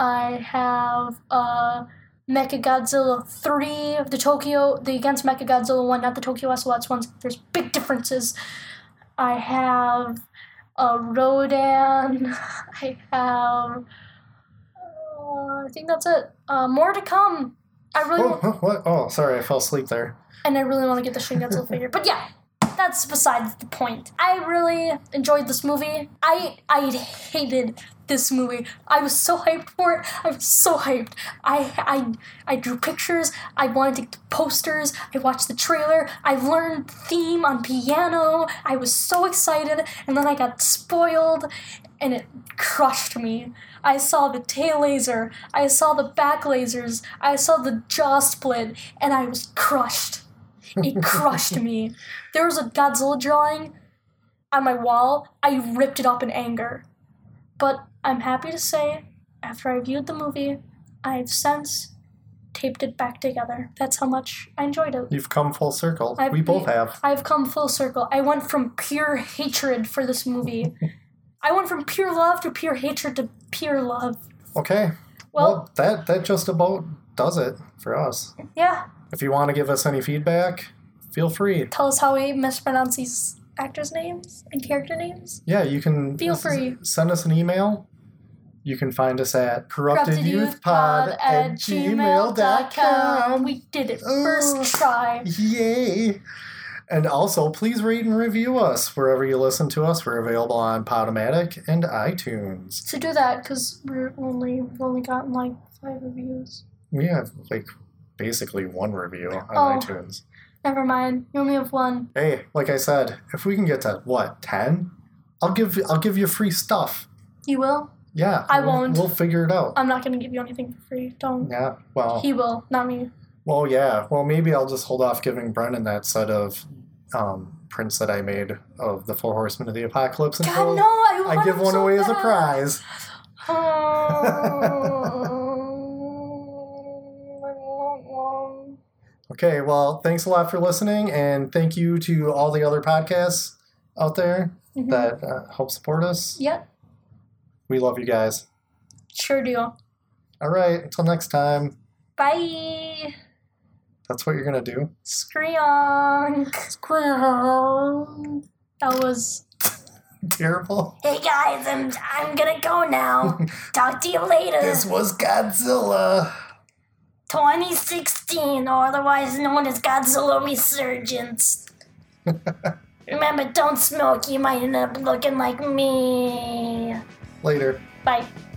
I have a Mechagodzilla 3, the Against Mechagodzilla 1, not the Tokyo SOS ones. There's big differences. I have a Rodan. I have... I think that's it. More to come. I really... Oh, sorry. I fell asleep there. And I really want to get the Shin Godzilla figure. But yeah, that's besides the point. I really enjoyed this movie. I hated this movie. I was so hyped for it. I was so hyped. I drew pictures. I wanted to get posters. I watched the trailer. I learned theme on piano. I was so excited, and then I got spoiled, and it crushed me. I saw the tail laser. I saw the back lasers. I saw the jaw split, and I was crushed. It crushed me. There was a Godzilla drawing on my wall. I ripped it up in anger. But I'm happy to say, after I viewed the movie, I've since taped it back together. That's how much I enjoyed it. You've come full circle. We both have. I've come full circle. I went from pure hatred for this movie. I went from pure love to pure hatred to pure love. Okay. Well, that just about does it for us. Yeah. If you want to give us any feedback, feel free. Tell us how we mispronounce these actors' names and character names. Yeah, you can feel free. Send us an email. You can find us at corruptedyouthpod@gmail.com. We did it first try. Yay. And also, please rate and review us wherever you listen to us. We're available on Podomatic and iTunes. So do that, because we've only gotten like 5 reviews. We have like basically 1 review on iTunes. Never mind. You only have 1. Hey, like I said, if we can get to, 10? I'll give you free stuff. You will? Yeah. I won't. We'll figure it out. I'm not going to give you anything for free. Don't. Yeah, well. He will, not me. Well, yeah. Well, maybe I'll just hold off giving Brennan that set of prints that I made of the 4 Horsemen of the Apocalypse until I give one away as a prize. Oh. Okay, well, thanks a lot for listening, and thank you to all the other podcasts out there that help support us. Yep. We love you guys. Sure do. All right, until next time. Bye. That's what you're going to do? Screonk. Screonk. That was terrible. Hey, guys, I'm going to go now. Talk to you later. This was Godzilla 2016, or otherwise known as Godzilla Resurgence. Remember, don't smoke. You might end up looking like me. Later. Bye.